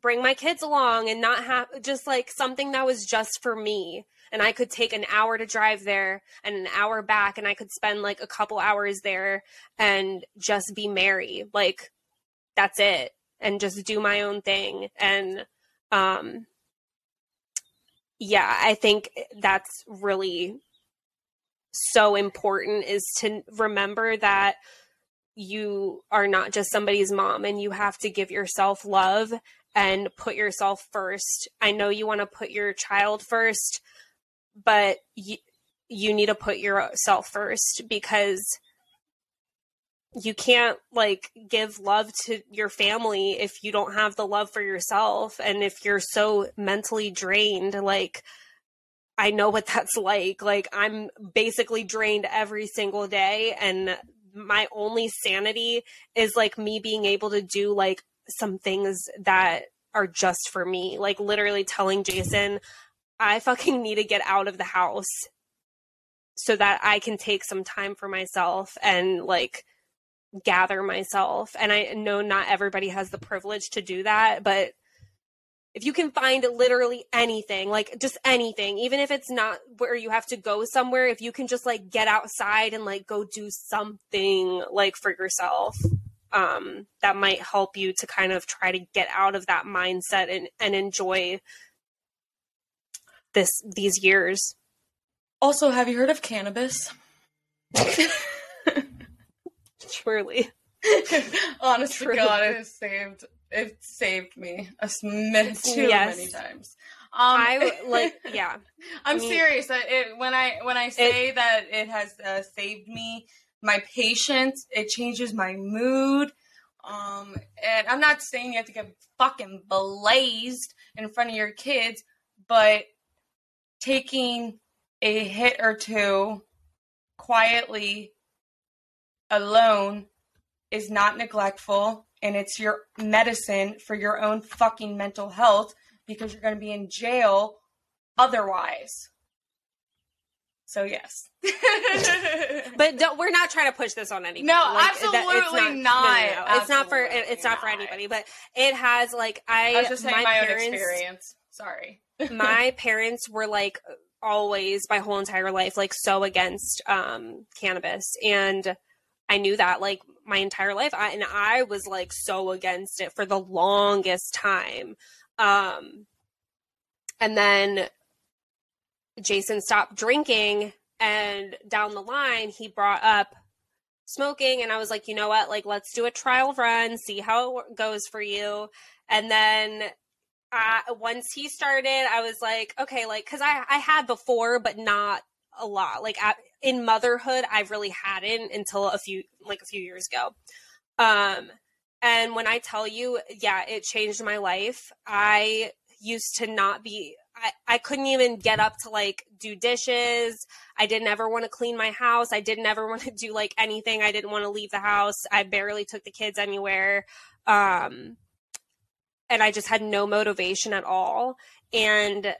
bring my kids along and not have just like something that was just for me. And I could take an hour to drive there and an hour back, and I could spend like a couple hours there and just be Mary. Like that's it. And just do my own thing. And Um, yeah, I think that's really so important, is to remember that you are not just somebody's mom, and you have to give yourself love and put yourself first. I know you want to put your child first, but you, you need to put yourself first, because you can't like give love to your family if you don't have the love for yourself. And if you're so mentally drained, like I know what that's like, like I'm basically drained every single day. And my only sanity is like me being able to do like some things that are just for me, like literally telling Jason, I fucking need to get out of the house so that I can take some time for myself and like gather myself. And I know not everybody has the privilege to do that, but if you can find literally anything, like just anything, even if it's not where you have to go somewhere, if you can just like get outside and like go do something like for yourself, um, that might help you to kind of try to get out of that mindset and, and enjoy this, these years. Also, have you heard of cannabis? Truly. Honest Truly. to God, it has saved it saved me a sm- too yes. many times. Um, I like yeah. I'm I mean, serious. It, when I when I say it, that it has uh, saved me my patience, it changes my mood. Um, and I'm not saying you have to get fucking blazed in front of your kids, but taking a hit or two quietly alone is not neglectful, and it's your medicine for your own fucking mental health, because you're going to be in jail otherwise. So yes. But don't, we're not trying to push this on anybody. No, like, absolutely that, it's not. not. No, no, no. Absolutely it's not for it, it's not, not for anybody, but it has like I, I was just saying my, my parents, own experience. Sorry. My parents were like always my whole entire life like so against um cannabis, and I knew that like my entire life, I, and I was like so against it for the longest time. Um, and then Jason stopped drinking, and down the line, he brought up smoking, and I was like, you know what? Like, let's do a trial run, see how it goes for you. And then I, once he started, I was like, okay, like, cause I, I had before, but not a lot. Like I, in motherhood, I really hadn't until a few, like a few years ago. Um, and when I tell you, yeah, it changed my life. I used to not be, I, I couldn't even get up to like do dishes. I didn't ever want to clean my house. I didn't ever want to do like anything. I didn't want to leave the house. I barely took the kids anywhere. Um, and I just had no motivation at all. And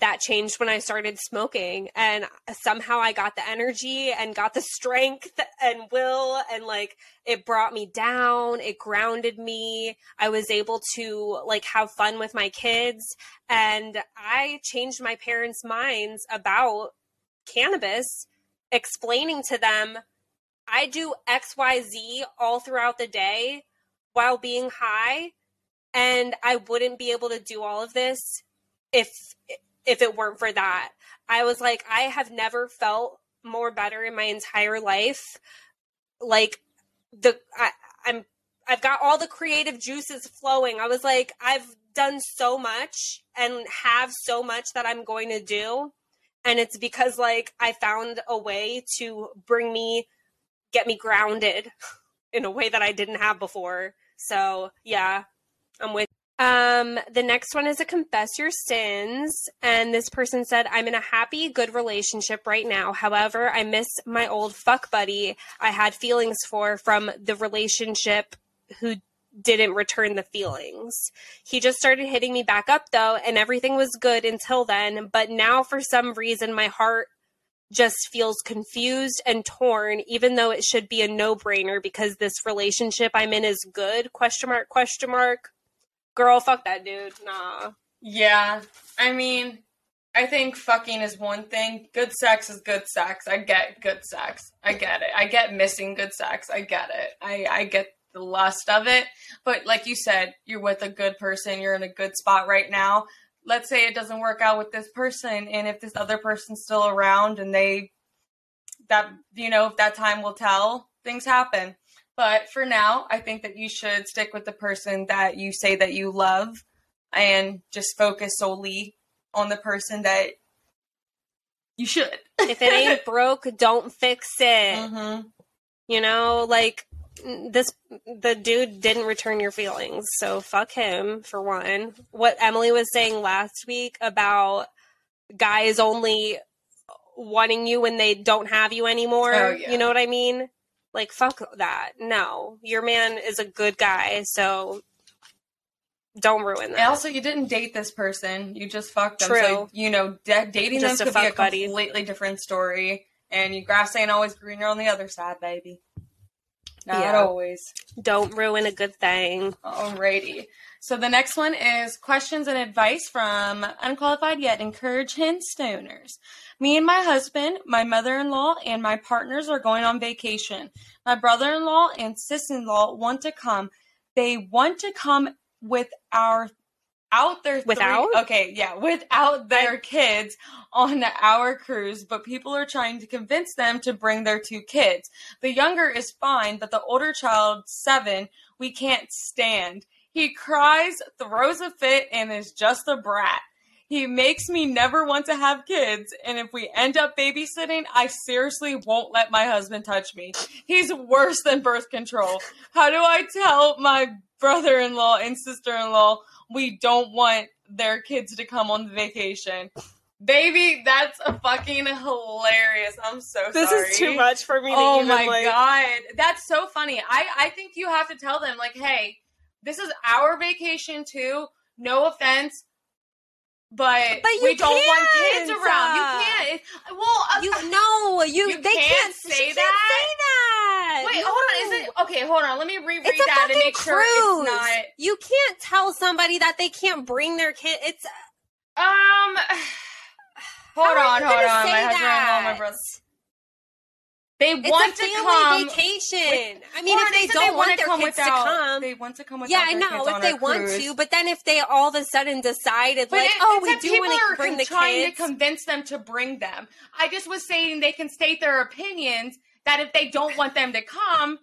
that changed when I started smoking, and somehow I got the energy and got the strength and will, and like it brought me down. It grounded me. I was able to like have fun with my kids, and I changed my parents' minds about cannabis, explaining to them, I do X, Y, Z all throughout the day while being high. And I wouldn't be able to do all of this if if it weren't for that. I was like, I have never felt more better in my entire life. Like the, I, I'm, I've got all the creative juices flowing. I was like, I've done so much and have so much that I'm going to do. And it's because like, I found a way to bring me, get me grounded in a way that I didn't have before. So yeah, I'm with Um, the next one is a confess your sins. And this person said, I'm in a happy, good relationship right now. However, I miss my old fuck buddy I had feelings for from the relationship who didn't return the feelings. He just started hitting me back up though, and everything was good until then. But now for some reason, my heart just feels confused and torn, even though it should be a no-brainer because this relationship I'm in is good, question mark, question mark. Girl, fuck that dude. Nah. Yeah. I mean, I think fucking is one thing. Good sex is good sex. I get good sex. I get it. I get missing good sex. I get it. I, I get the lust of it. But like you said, you're with a good person. You're in a good spot right now. let's say it doesn't work out with this person, and if this other person's still around and they, that, you know, if that time will tell, things happen. But for now, I think that you should stick with the person that you say that you love and just focus solely on the person that you should. If it ain't broke, don't fix it. Mm-hmm. You know, like this, the dude didn't return your feelings. So fuck him for one. What Emily was saying last week about guys only wanting you when they don't have you anymore. Oh, yeah. You know what I mean? Like, fuck that. No, your man is a good guy. So don't ruin that. And also, you didn't date this person. You just fucked them. True. So, you know, de- dating just them could be a buddy. Completely different story. And your grass ain't always greener on the other side, baby. Not yeah. always. Don't ruin a good thing. Alrighty. So the next one is questions and advice from unqualified yet encouraging stoners. Me and my husband, my mother-in-law, and my partners are going on vacation. My brother-in-law and sis-in-law want to come. They want to come with our out their without three, okay yeah without their I, kids on our cruise, but people are trying to convince them to bring their two kids. The younger is fine, but the older child, seven, we can't stand. He cries, throws a fit, and is just a brat. He makes me never want to have kids, and if we end up babysitting, I seriously won't let my husband touch me. He's worse than birth control. How do I tell my brother-in-law and sister-in-law we don't want their kids to come on the vacation? Baby, that's a fucking hilarious. I'm so this sorry. This is too much for me to oh even, my like... God. That's so funny. I, I think you have to tell them, like, hey, this is our vacation too. No offense, but, but we don't want kids around. Uh, you can't. It, well, uh, you no, you, you they can't, can't say that. Can't say that. Wait, no. hold on. Is it okay? Hold on. Let me reread it's that and make sure cruise. It's not. You can't tell somebody that they can't bring their kid. It's um. Hold on, hold on. My husband and all my brothers. They want to come. It's a family vacation. I mean, if they don't want their kids to come. They want to come without their kids on a cruise. Yeah, I know, if they want to. But then if they all of a sudden decided, like, oh, we do want to bring the kids. People are trying to convince them to bring them. I just was saying they can state their opinions, that if they don't want them to come,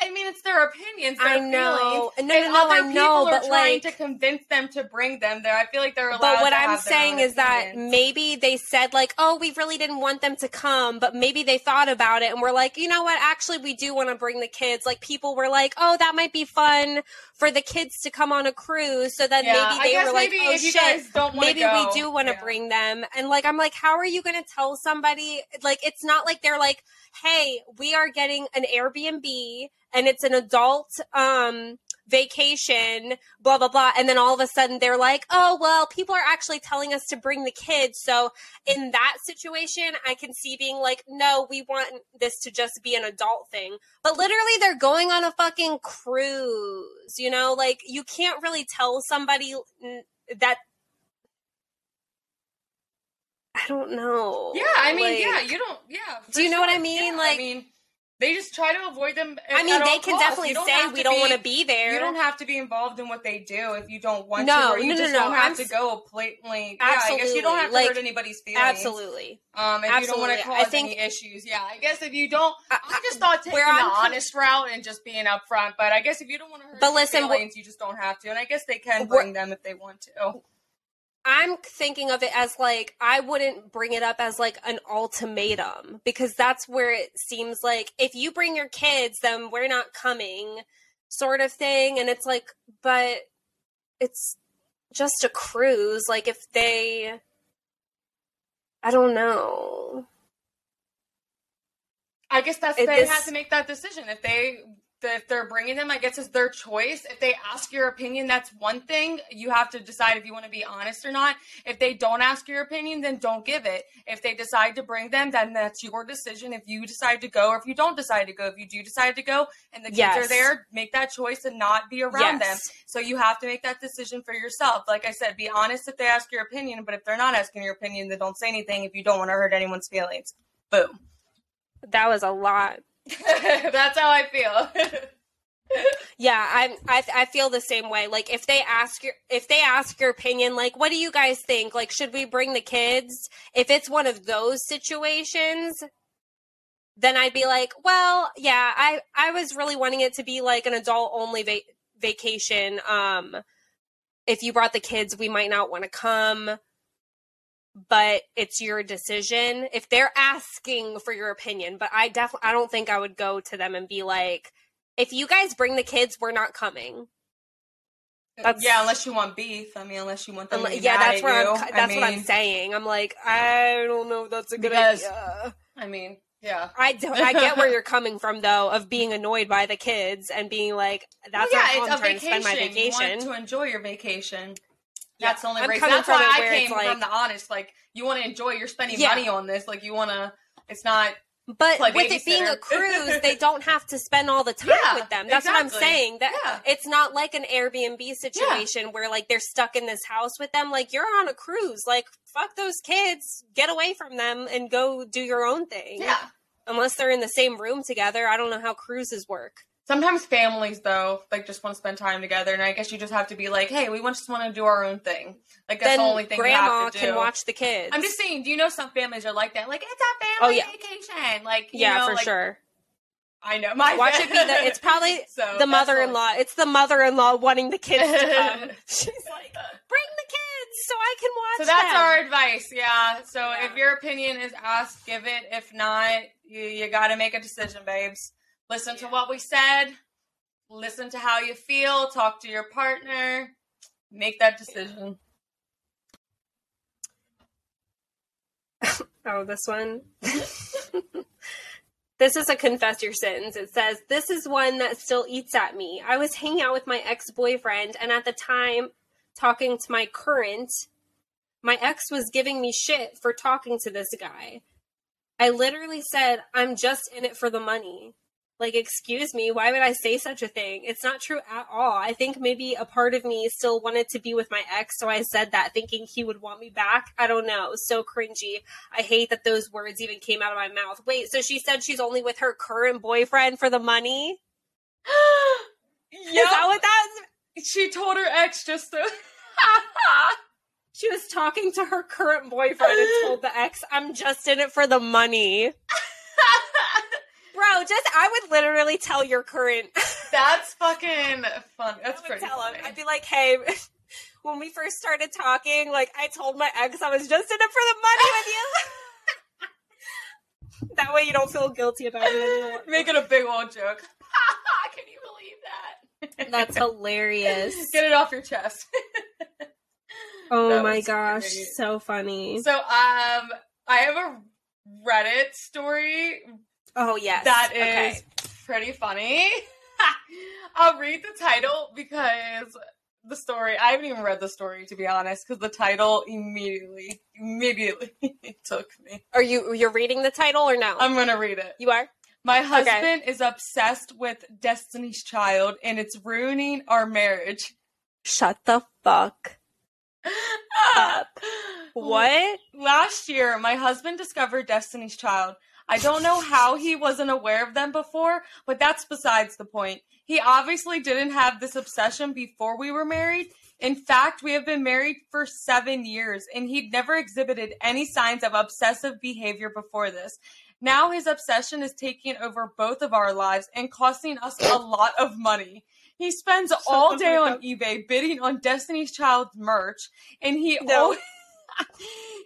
I mean, it's their opinions, their feelings. I know. No, no, no, I know, but like... people are trying to convince them to bring them there. I feel like they're allowed to have their own opinions. But what I'm saying is that maybe they said, like, oh, we really didn't want them to come, but maybe they thought about it and were like, you know what, actually, we do want to bring the kids. Like, people were like, oh, that might be fun for the kids to come on a cruise. So then yeah, maybe they were like, oh, shit, maybe we do want to bring them. And, like, I'm like, how are you going to tell somebody? Like, it's not like they're like, hey, we are getting an Airbnb and it's an adult um, vacation, blah, blah, blah. And then all of a sudden they're like, oh, well, people are actually telling us to bring the kids. So in that situation, I can see being like, no, we want this to just be an adult thing. But literally they're going on a fucking cruise, you know, like you can't really tell somebody that. I don't know. Yeah, I mean, like, yeah, you don't, yeah. Do you know sure. what I mean? Yeah, like, I mean, they just try to avoid them. At, I mean, they can costs. Definitely say we don't want to be there. You don't have to be involved in what they do if you don't want no, to. Or you no, just no, don't no. have I'm, to go blatantly. Absolutely. Yeah, I guess you don't have to like, hurt anybody's feelings. Absolutely. Um, if absolutely. You don't want to cause I think, any issues. Yeah, I guess if you don't, I, I just thought taking the I'm, honest route and just being upfront. But I guess if you don't want to hurt but listen, feelings, you just don't have to. And I guess they can bring them if they want to. I'm thinking of it as, like, I wouldn't bring it up as, like, an ultimatum because that's where it seems like if you bring your kids, then we're not coming sort of thing. And it's like, but it's just a cruise. Like, if they, I don't know. I guess that's, it, they this, have to make that decision. If they... if they're bringing them, I guess it's their choice. If they ask your opinion, that's one thing. You have to decide if you want to be honest or not. If they don't ask your opinion, then don't give it. If they decide to bring them, then that's your decision. If you decide to go or if you don't decide to go, if you do decide to go and the kids yes. are there, make that choice and not be around yes. them. So you have to make that decision for yourself. Like I said, be honest if they ask your opinion, but if they're not asking your opinion, then don't say anything if you don't want to hurt anyone's feelings. Boom. That was a lot. That's how I feel. Yeah, I, I I feel the same way. Like if they ask your if they ask your opinion, like what do you guys think? Like should we bring the kids? If it's one of those situations, then I'd be like, well, yeah, I I was really wanting it to be like an adult only va- vacation. Um, if you brought the kids, we might not want to come, but it's your decision. If they're asking for your opinion, but I definitely I don't think I would go to them and be like, if you guys bring the kids, we're not coming. That's, yeah, unless you want beef. I mean, unless you want them. Unless, to yeah, that's where I'm, that's I mean, what I'm saying. I'm like, I don't know if that's a good because, idea. I mean, yeah, I do, I get where you're coming from though, of being annoyed by the kids and being like, that's well, yeah, not how I'm trying vacation. to spend my vacation. You want to enjoy your vacation. That's yeah, the only reason. That's why I came like, from the honest. Like, you want to enjoy. You're spending yeah. money on this. Like, you want to. It's not. But like with it being a cruise, they don't have to spend all the time yeah, with them. That's exactly. what I'm saying. That yeah. It's not like an Airbnb situation yeah. where like they're stuck in this house with them. Like you're on a cruise. Like fuck those kids. Get away from them and go do your own thing. Yeah. Unless they're in the same room together. I don't know how cruises work. Sometimes families though, like just want to spend time together, and I guess you just have to be like, hey, we just want to do our own thing. Like that's then the only thing you have to do. Grandma can watch the kids. I'm just saying, do you know some families are like that? Like it's a family oh, yeah. vacation. Like you yeah, know, for like, sure. I know my watch it be the, it's probably so the mother-in-law. It's the mother-in-law wanting the kids to come. She's like, bring the kids so I can watch. So that's them. Our advice. Yeah. So yeah. if your opinion is asked, give it. If not, you you got to make a decision, babes. Listen to what we said. Listen to how you feel. Talk to your partner. Make that decision. Oh, this one. This is a confess your sins. It says, this is one that still eats at me. I was hanging out with my ex-boyfriend, and at the time, talking to my current, my ex was giving me shit for talking to this guy. I literally said, I'm just in it for the money. Like, excuse me, why would I say such a thing? It's not true at all. I think maybe a part of me still wanted to be with my ex, so I said that thinking he would want me back. I don't know. So cringy. I hate that those words even came out of my mouth. Wait, so she said she's only with her current boyfriend for the money? Yep. Is that what that is? She told her ex just to... She was talking to her current boyfriend and told the ex, I'm just in it for the money. Bro, just, I would literally tell your current. That's fucking fun. That's I would pretty tell him. Funny. I'd be like, hey, when we first started talking, like, I told my ex I was just in it for the money with you. That way you don't feel guilty about it anymore. Make it a big old joke. Can you believe that? That's hilarious. Get it off your chest. Oh my gosh, crazy. So funny. So, um, I have a Reddit story. Oh, yes. That is okay. Pretty funny. I'll read the title because the story, I haven't even read the story, to be honest, because the title immediately, immediately took me. Are you, you're reading the title or no? I'm going to read it. You are? My husband okay. is obsessed with Destiny's Child, and it's ruining our marriage. Shut the fuck up. What? Last year, my husband discovered Destiny's Child. I don't know how he wasn't aware of them before, but that's besides the point. He obviously didn't have this obsession before we were married. In fact, we have been married for seven years, and he'd never exhibited any signs of obsessive behavior before this. Now his obsession is taking over both of our lives and costing us a lot of money. He spends all day on eBay bidding on Destiny's Child merch, and he no. always...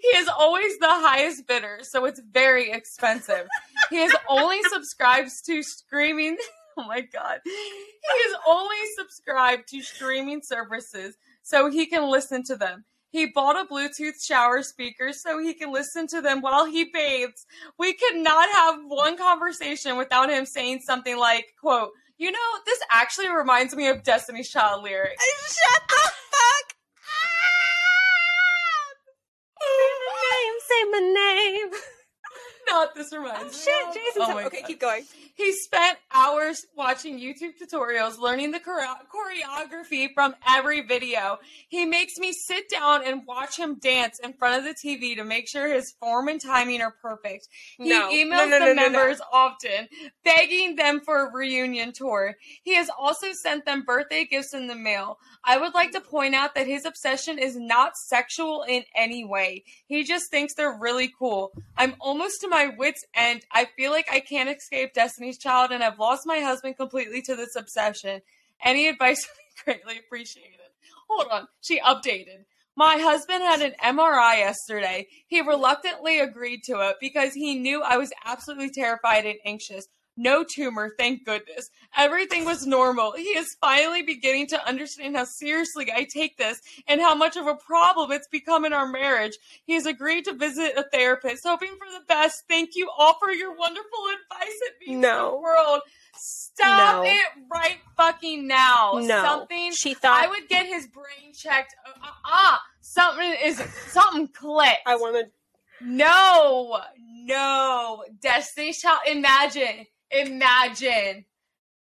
He is always the highest bidder, so it's very expensive. He is only subscribes to streaming. Oh my God. He is only subscribed to streaming services so he can listen to them. He bought a Bluetooth shower speaker so he can listen to them while he bathes. We cannot have one conversation without him saying something like, quote, you know, this actually reminds me of Destiny's Child lyrics. Shut the fuck Say my name. No, what this reminds oh, me shit, of. Jason. Oh okay, God. Keep going. He spent hours watching YouTube tutorials, learning the choreography from every video. He makes me sit down and watch him dance in front of the T V to make sure his form and timing are perfect. He no. emails no, no, the no, members no, no. often, begging them for a reunion tour. He has also sent them birthday gifts in the mail. I would like to point out that his obsession is not sexual in any way. He just thinks they're really cool. I'm almost to my wits' end. I feel like I can't escape Destiny's Child, and I've lost my husband completely to this obsession. Any advice would be greatly appreciated. Hold on. She updated. My husband had an M R I yesterday. He reluctantly agreed to it because he knew I was absolutely terrified and anxious. No tumor, thank goodness. Everything was normal. He is finally beginning to understand how seriously I take this and how much of a problem it's become in our marriage. He has agreed to visit a therapist, hoping for the best. Thank you all for your wonderful advice. It means no. the world. Stop no. it right fucking now. No. Something. She thought I would get his brain checked. Uh, uh, something is something clicked. I want to. No, no. Destiny's Child. Imagine. Imagine.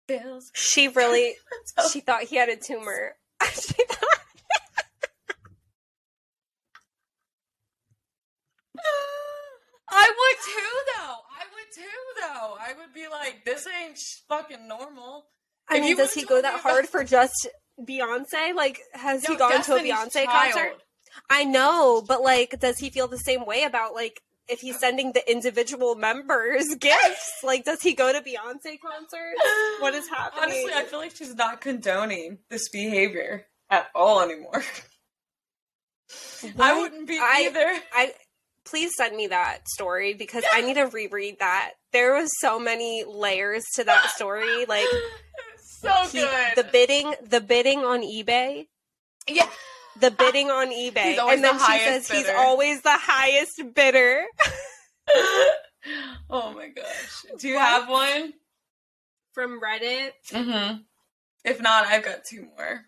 Bills. She really, she thought he had a tumor. She thought. I would too, though. I would too, though. I would be like, this ain't fucking normal. I if mean, does he go that hard about- for just Beyonce? Like, has no, he gone Destiny's to a Beyonce Child. Concert? I know, but like, does he feel the same way about like? If he's sending the individual members gifts, like, does he go to Beyonce concerts? What is happening? Honestly, I feel like she's not condoning this behavior at all anymore. What? I wouldn't be I, either. I please send me that story because I need to reread that. There was so many layers to that story, like so he, good. The bidding, the bidding on eBay. Yeah. The bidding on eBay. And then the she says bidder. He's always the highest bidder. Oh my gosh. Do you what? Have one? From Reddit? Mm-hmm. If not, I've got two more.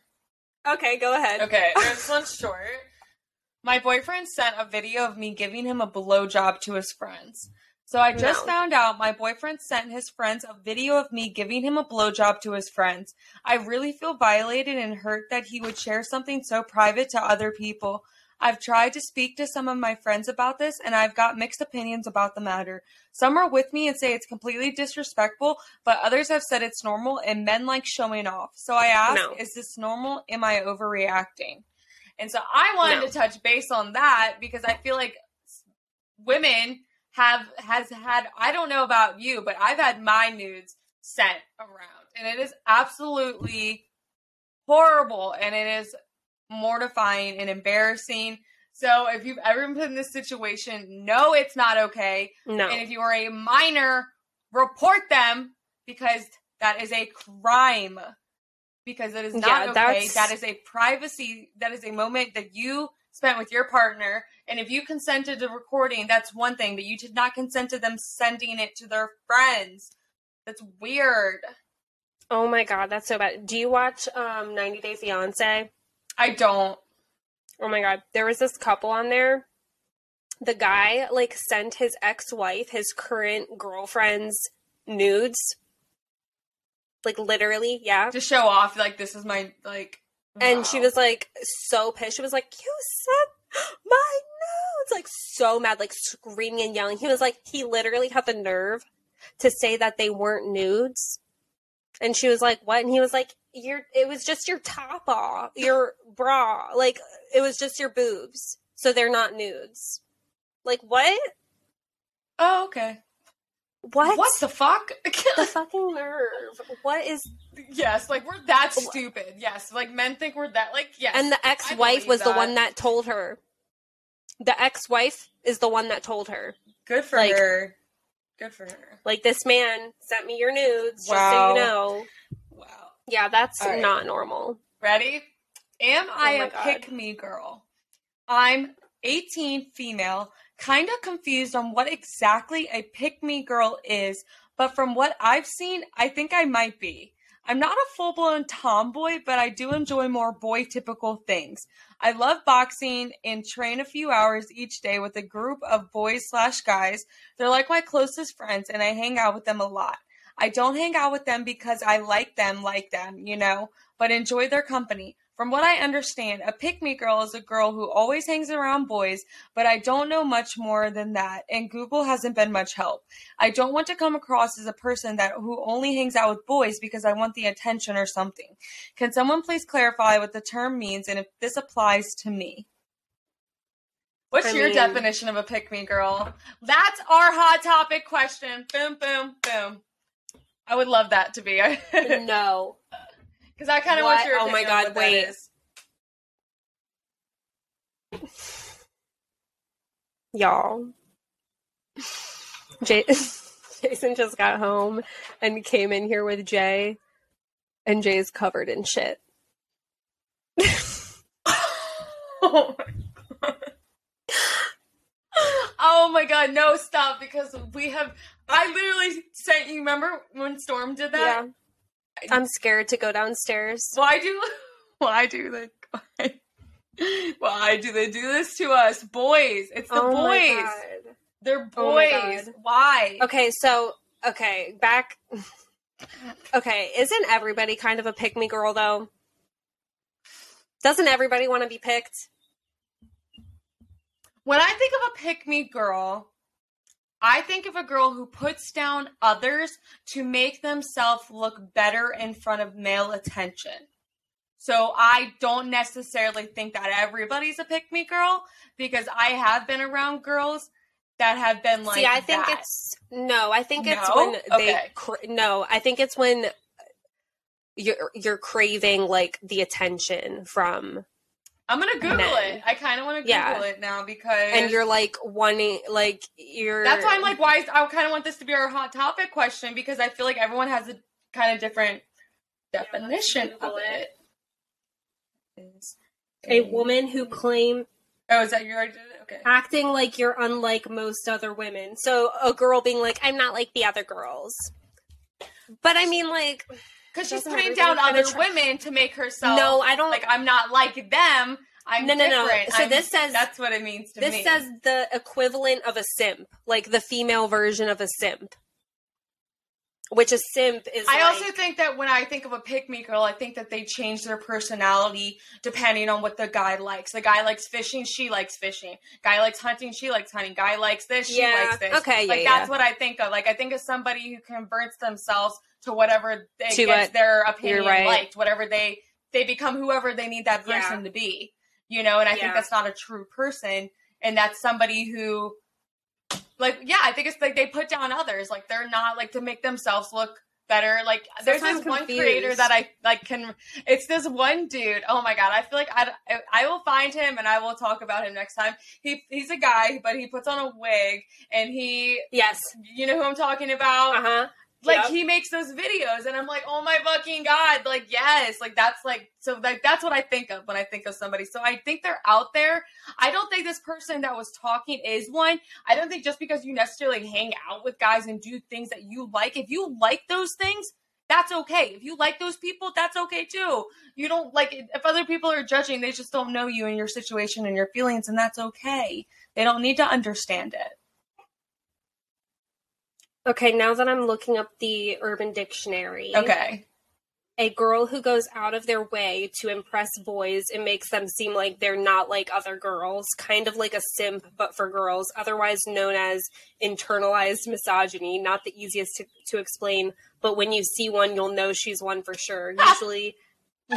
Okay, go ahead. Okay, this one's short. My boyfriend sent a video of me giving him a blowjob to his friends. So I just no. found out my boyfriend sent his friends a video of me giving him a blowjob to his friends. I really feel violated and hurt that he would share something so private to other people. I've tried to speak to some of my friends about this, and I've got mixed opinions about the matter. Some are with me and say it's completely disrespectful, but others have said it's normal, and men like showing off. So I ask, no. is this normal? Am I overreacting? And so I wanted no. to touch base on that because I feel like women... have has had, I don't know about you, but I've had my nudes sent around, and it is absolutely horrible, and it is mortifying and embarrassing. So if you've ever been in this situation, no, it's not okay. No. And if you are a minor, report them, because that is a crime, because it is not yeah, okay. That's... That is a privacy, that is a moment that you spent with your partner, and if you consented to recording, that's one thing, but you did not consent to them sending it to their friends. That's weird. Oh my god, that's so bad. Do you watch um ninety Day Fiance? I don't. Oh my god, there was this couple on there. The guy like sent his ex-wife his current girlfriend's nudes, like literally, yeah, to show off, like, this is my like. And wow. she was, like, so pissed. She was like, you sent my nudes. Like, so mad, like, screaming and yelling. He was like, he literally had the nerve to say that they weren't nudes. And she was like, what? And he was like, "Your it was just your top off, your bra. Like, it was just your boobs. So they're not nudes." Like, what? Oh, okay. What? What the fuck? The fucking nerve. What is... Yes, like, we're that stupid. Yes, like, men think we're that, like, yes. And the ex-wife was that. the one that told her. The ex-wife is the one that told her. Good for like, her. Good for her. Like, this man sent me your nudes, wow. just so you know. Wow. Yeah, that's right. Not normal. Ready? Am I oh a God. pick-me girl? I'm eighteen, female, kind of confused on what exactly a pick-me girl is, but from what I've seen, I think I might be. I'm not a full-blown tomboy, but I do enjoy more boy-typical things. I love boxing and train a few hours each day with a group of boys slash guys. They're like my closest friends, and I hang out with them a lot. I don't hang out with them because I like them like them, you know, but enjoy their company. From what I understand, a pick-me girl is a girl who always hangs around boys, but I don't know much more than that, and Google hasn't been much help. I don't want to come across as a person that who only hangs out with boys because I want the attention or something. Can someone please clarify what the term means and if this applies to me? What's I your mean, definition of a pick-me girl? That's our hot topic question. Boom, boom, boom. I would love that to be. No. Because I kind of want your opinion. Oh my God, wait. Y'all. Jay- Jason just got home and came in here with Jay, and Jay's covered in shit. Oh my God. Oh my God, no, stop, because we have, I literally sent you, remember when Storm did that? Yeah. I'm scared to go downstairs. Why do why do they why do they do this to us? Boys. It's the oh boys. They're boys. Oh why? Okay, so okay, back okay, isn't everybody kind of a pick me girl though? Doesn't everybody want to be picked? When I think of a pick me girl, I think of a girl who puts down others to make themselves look better in front of male attention. So I don't necessarily think that everybody's a pick-me girl because I have been around girls that have been like that. See, I think that. it's, no, I think it's no? when they, okay. cra- no, I think it's when you're, you're craving like the attention from I'm going to Google Men. it. I kind of want to Google yeah. it now because... And you're, like, wanting, like, you're... That's why I'm, like, why... Is, I kind of want this to be our hot topic question because I feel like everyone has a kind of different definition yeah, of it. it. A woman who claim... Oh, is that you already did it? Okay. Acting like you're unlike most other women. So a girl being like, I'm not like the other girls. But I mean, like... Because she's putting down other tra- women to make herself. No, I don't. Like, I'm not like them. I'm no, no, different. No. So I'm, this says. That's what it means to this me. This says the equivalent of a simp. Like, the female version of a simp. Which a simp is I like, also think that when I think of a pick-me girl, I think that they change their personality depending on what the guy likes. The guy likes fishing, she likes fishing. Guy likes hunting, she likes hunting. Guy likes this, she yeah. likes this. Okay, like, yeah, that's yeah. what I think of. Like, I think of somebody who converts themselves to whatever they to gets it. their opinion right. liked, whatever they, they become whoever they need that person yeah. to be, you know? And I yeah. think that's not a true person. And that's somebody who like, yeah, I think it's like they put down others. Like they're not like to make themselves look better. Like there's Sometimes this I'm one confused. creator that I like can, it's this one dude. Oh my God. I feel like I, I will find him and I will talk about him next time. He He's a guy, but he puts on a wig and he, yes, you know who I'm talking about? Uh-huh. Like, yep. he makes those videos, and I'm like, oh, my fucking God. Like, yes. Like, that's, like, so, like, that's what I think of when I think of somebody. So, I think they're out there. I don't think this person that was talking is one. I don't think just because you necessarily hang out with guys and do things that you like, if you like those things, that's okay. If you like those people, that's okay, too. You don't, like, if other people are judging, they just don't know you and your situation and your feelings, and that's okay. They don't need to understand it. Okay, now that I'm looking up the Urban Dictionary. Okay. A girl who goes out of their way to impress boys and makes them seem like they're not like other girls, kind of like a simp, but for girls, otherwise known as internalized misogyny. Not the easiest to, to explain, but when you see one, you'll know she's one for sure. Usually,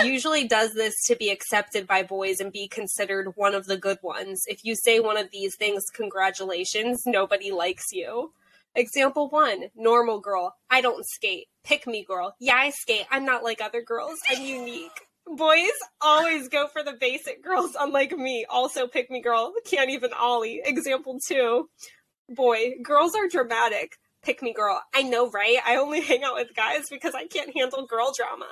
usually does this to be accepted by boys and be considered one of the good ones. If you say one of these things, congratulations, nobody likes you. Example one, normal girl. I don't skate. Pick me girl. Yeah, I skate. I'm not like other girls. I'm unique. Boys always go for the basic girls, unlike me. Also pick me girl. Can't even ollie. Example two, boy. Girls are dramatic. Pick me girl. I know, right? I only hang out with guys because I can't handle girl drama.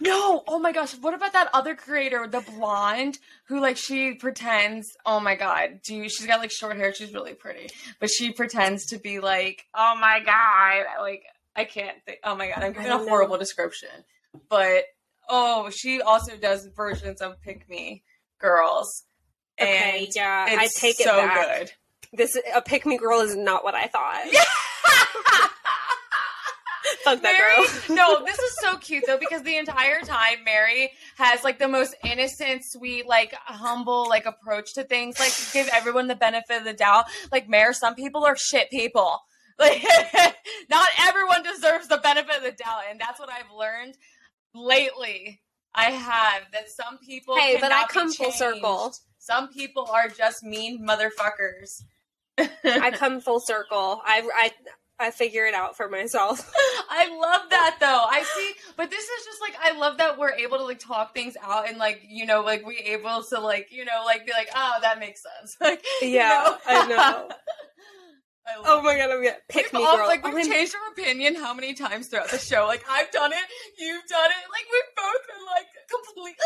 No! Oh my gosh, what about that other creator, the blonde, who, like, she pretends, oh my God, dude, she's got, like, short hair, she's really pretty, but she pretends to be, like, oh my God, like, I can't think. Oh my God, I'm giving a horrible description. But, oh, she also does versions of Pick Me Girls. Okay, and yeah, I take it so back. Good. This a Pick Me Girl is not what I thought. Yeah. Fuck that girl. No, this is so cute though, because the entire time Mary has like the most innocent, sweet, like humble, like approach to things. Like give everyone the benefit of the doubt. Like Mare, some people are shit people. Like not everyone deserves the benefit of the doubt, and that's what I've learned lately. I have that some people. Hey, but I come full circle. Some people are just mean motherfuckers. I come full circle. I, I I figure it out for myself. I love that though. I see, but this is just like, I love that we're able to like talk things out and like, you know, like we able to like, you know, like be like, oh, that makes sense. Like, yeah, you know? I know. I love oh my God, I'm gonna pick we've me all, girl. Like we've I'm... changed our opinion how many times throughout the show. Like I've done it, you've done it. Like we've both been like completely.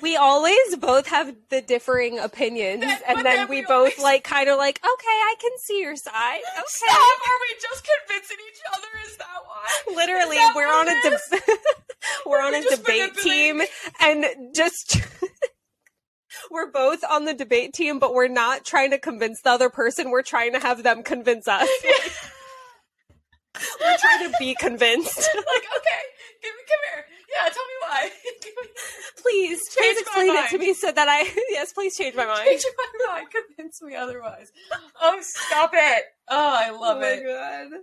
We always both have the differing opinions, then, and then, then we, we both always... like kind of like, okay, I can see your side. Okay, stop. Are we just convincing each other? Is that why? Literally, that we're, on de- we're on a we're on a debate team, and just we're both on the debate team, but we're not trying to convince the other person. We're trying to have them convince us. Like, we're trying to be convinced. Like, okay, give me, come here. Yeah, tell me why. please, please explain it to me so that I, yes, please change my mind. Change my mind. Convince me otherwise. Oh, stop it. Oh, I love it. Oh my it. God.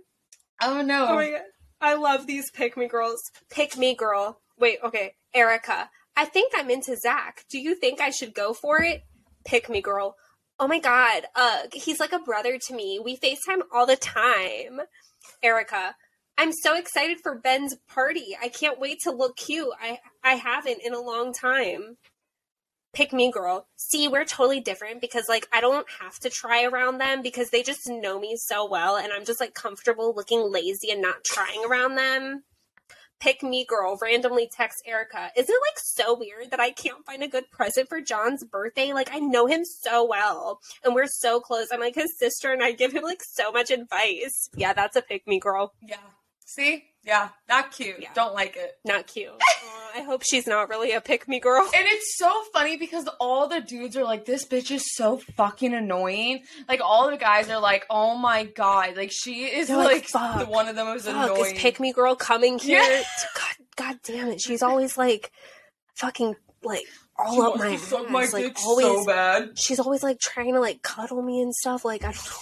Oh no. Oh my God. I love these pick me girls. Pick me girl. Wait, okay. Erica, I think I'm into Zach. Do you think I should go for it? Pick me girl. Oh my God. Uh, he's like a brother to me. We FaceTime all the time. Erica, I'm so excited for Ben's party. I can't wait to look cute. I, I haven't in a long time. Pick me girl. See, we're totally different because like, I don't have to try around them because they just know me so well. And I'm just like comfortable looking lazy and not trying around them. Pick me girl randomly texts Erica. Isn't it like so weird that I can't find a good present for John's birthday? Like I know him so well and we're so close. I'm like his sister and I give him like so much advice. Yeah, that's a pick me girl. Yeah. See? Yeah. Not cute. Yeah. Don't like it. Not cute. uh, I hope she's not really a pick me girl. And it's so funny because all the dudes are like, this bitch is so fucking annoying. Like all the guys are like, oh my God. Like she is They're like, like the one of the most fuck, annoying. Is pick me girl coming here? Yeah. God, God damn it. She's always like fucking like all she up my ass. My like, always, so bad. She's always like trying to like cuddle me and stuff. Like I don't know.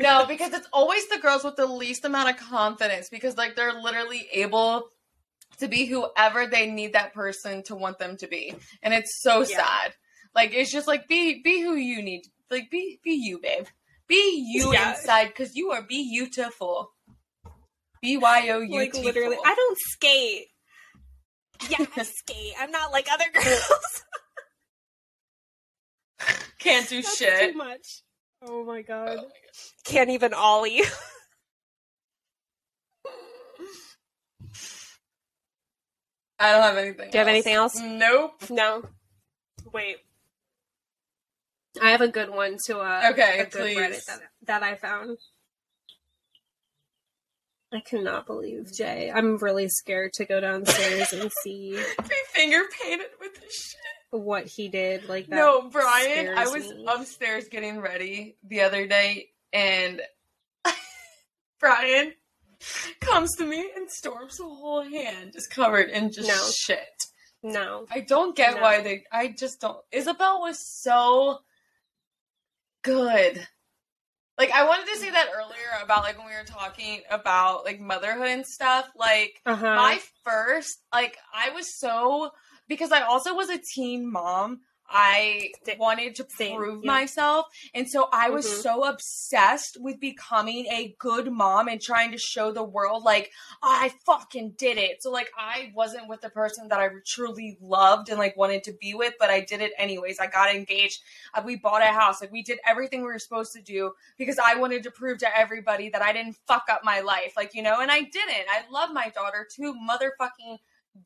No, because it's always the girls with the least amount of confidence because, like, they're literally able to be whoever they need that person to want them to be. And it's so yeah. sad. Like, it's just, like, be be who you need. Like, be be you, babe. Be you yeah. inside because you are beautiful. B Y O U T. Like, literally. I don't skate. Yeah, I skate. I'm not like other girls. Can't do That's shit. Too much. Oh my God. Oh my God. Can't even ollie. I don't have anything. Do you else. have anything else? Nope. No. Wait. I have a good one to uh okay, a good please. Reddit that, that I found. I cannot believe Jay. I'm really scared to go downstairs and see be finger painted with this shit. What he did, like that. No, Brian, I was me. upstairs getting ready the other day, and Brian comes to me and storms the whole hand, just covered in just no. shit. No, I don't get no. why they. I just don't. Isabel was so good. Like I wanted to say that earlier about like when we were talking about like motherhood and stuff. Like uh-huh. my first, like I was so. Because I also was a teen mom, I wanted to prove Same, yeah. myself. And so I was mm-hmm. so obsessed with becoming a good mom and trying to show the world, like, I fucking did it. So, like, I wasn't with the person that I truly loved and, like, wanted to be with, but I did it anyways. I got engaged. We bought a house. Like, we did everything we were supposed to do because I wanted to prove to everybody that I didn't fuck up my life. Like, you know, and I didn't. I love my daughter to motherfucking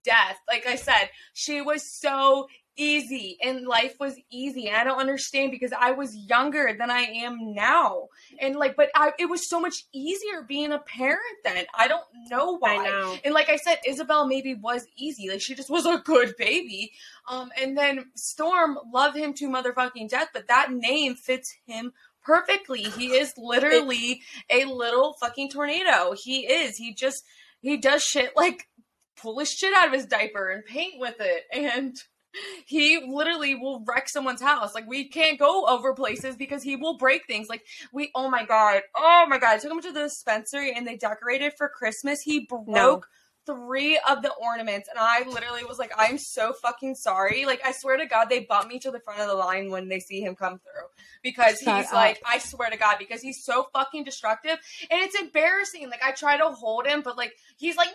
death. Like I said, she was so easy and life was easy. And I don't understand because I was younger than I am now. And like, but I, it was so much easier being a parent then. I don't know why. I know. And like I said, Isabel maybe was easy. Like she just was a good baby. Um, and then Storm, love him to motherfucking death, but that name fits him perfectly. He is literally a little fucking tornado. He is. He just, he does shit like pull his shit out of his diaper and paint with it. And he literally will wreck someone's house. Like we can't go over places because he will break things. Like we, oh my God. Oh my God. I took him to the dispensary and they decorated for Christmas. He broke no. three of the ornaments. And I literally was like, I'm so fucking sorry. Like, I swear to God, they bump me to the front of the line when they see him come through because Shut he's up. Like, I swear to God, because he's so fucking destructive and it's embarrassing. Like I try to hold him, but like, he's like,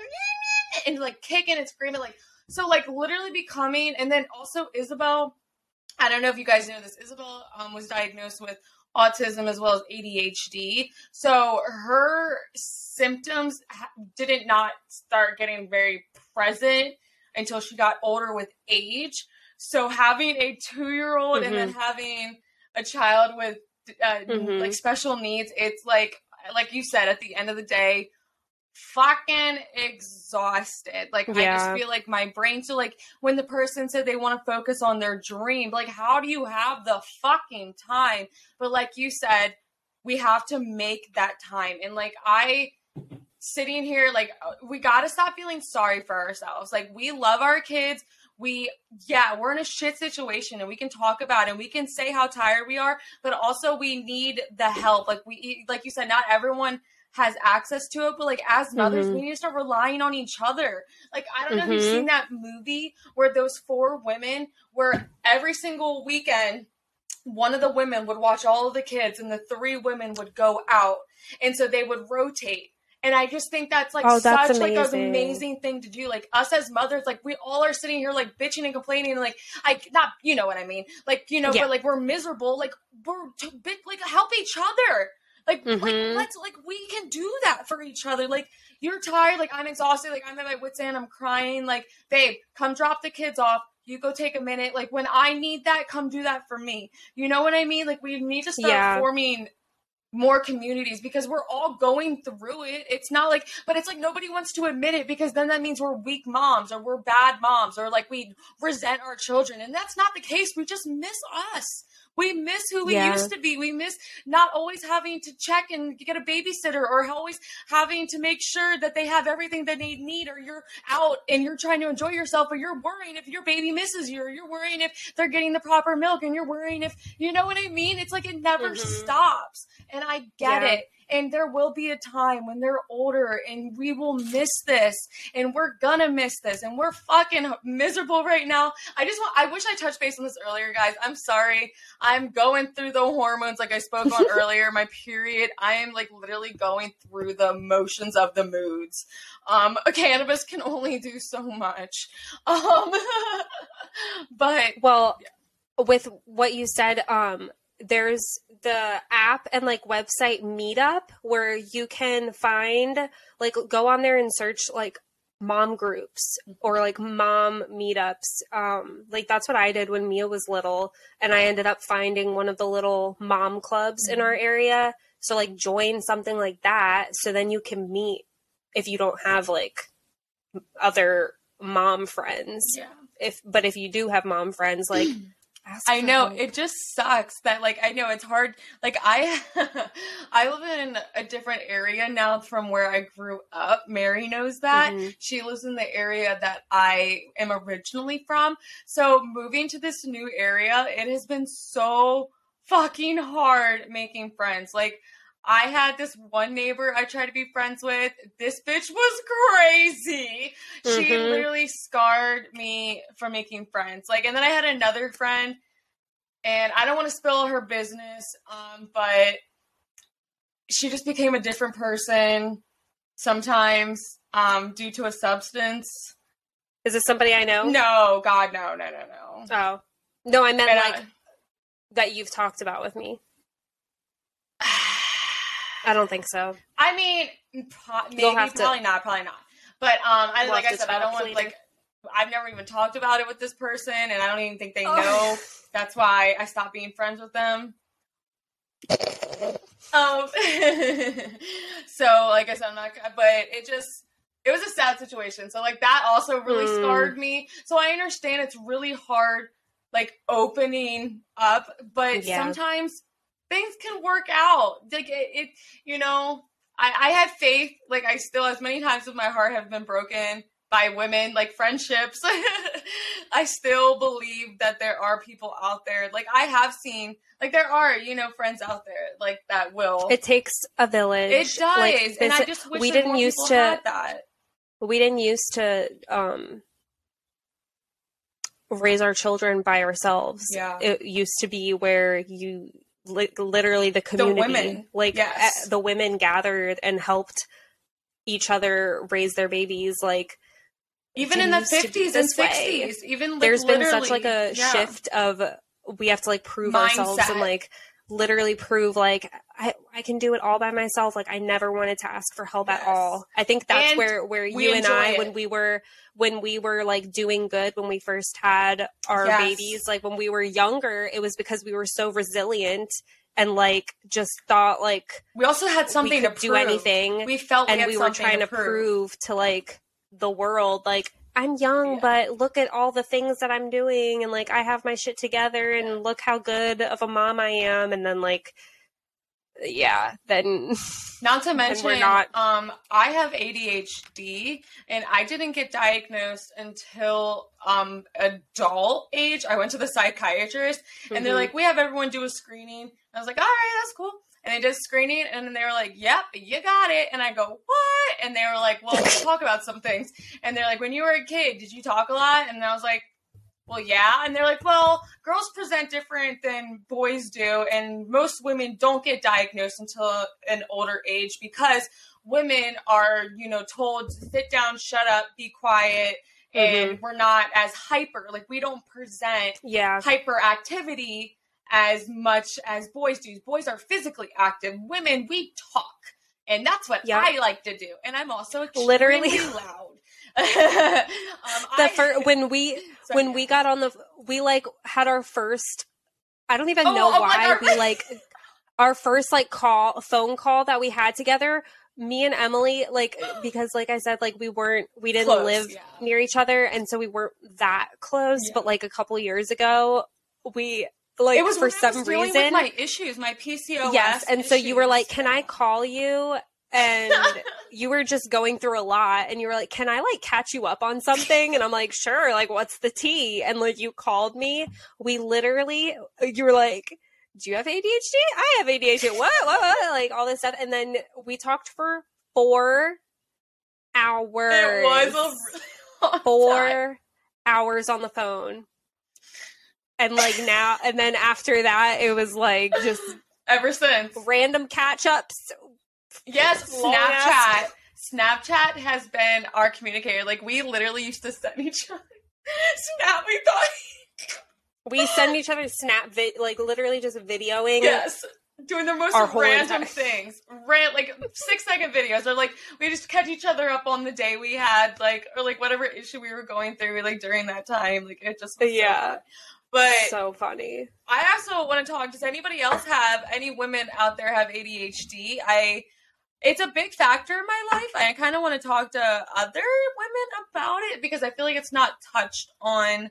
and like kicking and screaming, like, so like literally becoming. And then also Isabel, I don't know if you guys know this, Isabel um, was diagnosed with autism as well as A D H D. So her symptoms ha- didn't not start getting very present until she got older with age. So having a two-year-old mm-hmm. and then having a child with uh, mm-hmm. like special needs, it's like, like you said, at the end of the day, fucking exhausted. Like yeah. I just feel like my brain. So like when the person said they want to focus on their dream, like how do you have the fucking time? But like you said, we have to make that time. And like I sitting here, like we got to stop feeling sorry for ourselves. Like we love our kids. We, yeah, we're in a shit situation and we can talk about it and we can say how tired we are, but also we need the help. Like we, like you said, not everyone has access to it, but like as mothers, mm-hmm. we need to start relying on each other. Like, I don't know mm-hmm. if you've seen that movie where those four women were every single weekend, one of the women would watch all of the kids and the three women would go out. And so they would rotate. And I just think that's like oh, that's such amazing. Like an amazing thing to do. Like us as mothers, like we all are sitting here like bitching and complaining. And like, I not, you know what I mean? Like, you know, yeah. but like we're miserable. Like we're too big, like help each other. Like, mm-hmm. like, let's, like, we can do that for each other. Like, you're tired. Like, I'm exhausted. Like, I'm at my wit's end. I'm crying. Like, babe, come drop the kids off. You go take a minute. Like, when I need that, come do that for me. You know what I mean? Like, we need to start yeah. forming more communities because we're all going through it. It's not like, but it's like nobody wants to admit it because then that means we're weak moms or we're bad moms or like we resent our children. And that's not the case. We just miss us. We miss who we yeah. used to be. We miss not always having to check and get a babysitter or always having to make sure that they have everything that they need or you're out and you're trying to enjoy yourself or you're worrying if your baby misses you or you're worrying if they're getting the proper milk and you're worrying if, you know what I mean? It's like it never mm-hmm. stops. And I get yeah. it. And there will be a time when they're older and we will miss this and we're gonna miss this and we're fucking miserable right now. I just want, I wish I touched base on this earlier, guys. I'm sorry. I'm going through the hormones like I spoke on earlier. My period, I am like literally going through the motions of the moods. Um, cannabis can only do so much. Um, but well, yeah. with what you said, um, there's the app and like website Meetup where you can find like go on there and search like mom groups or like mom meetups. Um, like that's what I did when Mia was little and I ended up finding one of the little mom clubs mm-hmm. in our area. So like join something like that. So then you can meet if you don't have like other mom friends. Yeah. If, but if you do have mom friends, like I know it just sucks that like, I know it's hard. Like I, I live in a different area now from where I grew up. Mary knows that mm-hmm. she lives in the area that I am originally from. So moving to this new area, it has been so fucking hard making friends. Like I had this one neighbor I tried to be friends with. This bitch was crazy. Mm-hmm. She literally scarred me from making friends. Like, and then I had another friend, and I don't want to spill her business, um, but she just became a different person sometimes um, due to a substance. Is this somebody I know? No, God, no, no, no, no. Oh. No, I meant, and like, I- that you've talked about with me. I don't think so. I mean, pro- maybe, probably not, probably not. But um, I, like I said, I don't want, like, I've never even talked about it with this person, and I don't even think they oh. know. That's why I stopped being friends with them. um, so, like I said, I'm not, but it just, it was a sad situation. So, like, that also really mm. scarred me. So, I understand it's really hard, like, opening up, but yeah. sometimes things can work out. Like, it, it you know, I, I had faith. Like, I still, as many times as my heart have been broken by women, like, friendships, I still believe that there are people out there. Like, I have seen, like, there are, you know, friends out there, like, that will. It takes a village. It does. Like, this, and I just wish we didn't more used people to, had that. We didn't used to um, raise our children by ourselves. Yeah. It used to be where you, li- literally the community. The women. Like, yes. the women gathered and helped each other raise their babies, like, even in the fifties and sixties, even like, there's been such like a yeah. shift of we have to like prove Mindset. ourselves and like literally prove like I, I can do it all by myself. Like I never wanted to ask for help yes. at all. I think that's and where, where you and I, it. when we were, when we were like doing good, when we first had our yes. babies, like when we were younger, it was because we were so resilient and like just thought like, we also had something to prove. do anything. We felt and we, had we were trying to prove. prove to like the world, like, I'm young, yeah. but look at all the things that I'm doing. And like, I have my shit together and yeah. look how good of a mom I am. And then like, yeah, then not to mention, we're not... um, I have A D H D and I didn't get diagnosed until, um, adult age. I went to the psychiatrist mm-hmm. and they're like, we have everyone do a screening. I was like, all right, that's cool. And they did screening and then they were like, yep, you got it. And I go, what? And they were like, well, let's talk about some things. And they're like, when you were a kid, did you talk a lot? And I was like, well, yeah. And they're like, well, girls present different than boys do. And most women don't get diagnosed until an older age because women are, you know, told to sit down, shut up, be quiet. Mm-hmm. And we're not as hyper. Like we don't present yeah. hyperactivity as much as boys do. Boys are physically active. Women, we talk. And that's what yep. I like to do. And I'm also extremely literally loud. um, the fir- I- when we Sorry. when we got on the we like had our first I don't even oh, know oh why our- we like our first like call phone call that we had together, me and Emily, like, because like I said, like we weren't, we didn't close, live yeah. near each other. And so we weren't that close, yeah. but like a couple years ago, we Like, it was for some I was reason. With my issues, my P C O S. Yes. And issues. So you were like, can I call you? And you were just going through a lot. And you were like, can I like catch you up on something? And I'm like, sure. Like, what's the tea? And like, you called me. We literally, you were like, do you have A D H D? I have A D H D. What? What? what? Like, all this stuff. And then we talked for four hours. It was a really four time. hours on the phone. And like now, and then after that, it was like just ever since random catch ups. Yes, Snapchat. Snapchat has been our communicator. Like we literally used to send each other snap. We thought we send each other snap, vi- like literally just videoing. Yes, doing the most random entire- things. Rant like six second videos, or like we just catch each other up on the day we had, like or like whatever issue we were going through, like during that time. Like it just was yeah. So But so funny. I also want to talk. Does anybody else have any women out there have A D H D? I, it's a big factor in my life. I kind of want to talk to other women about it because I feel like it's not touched on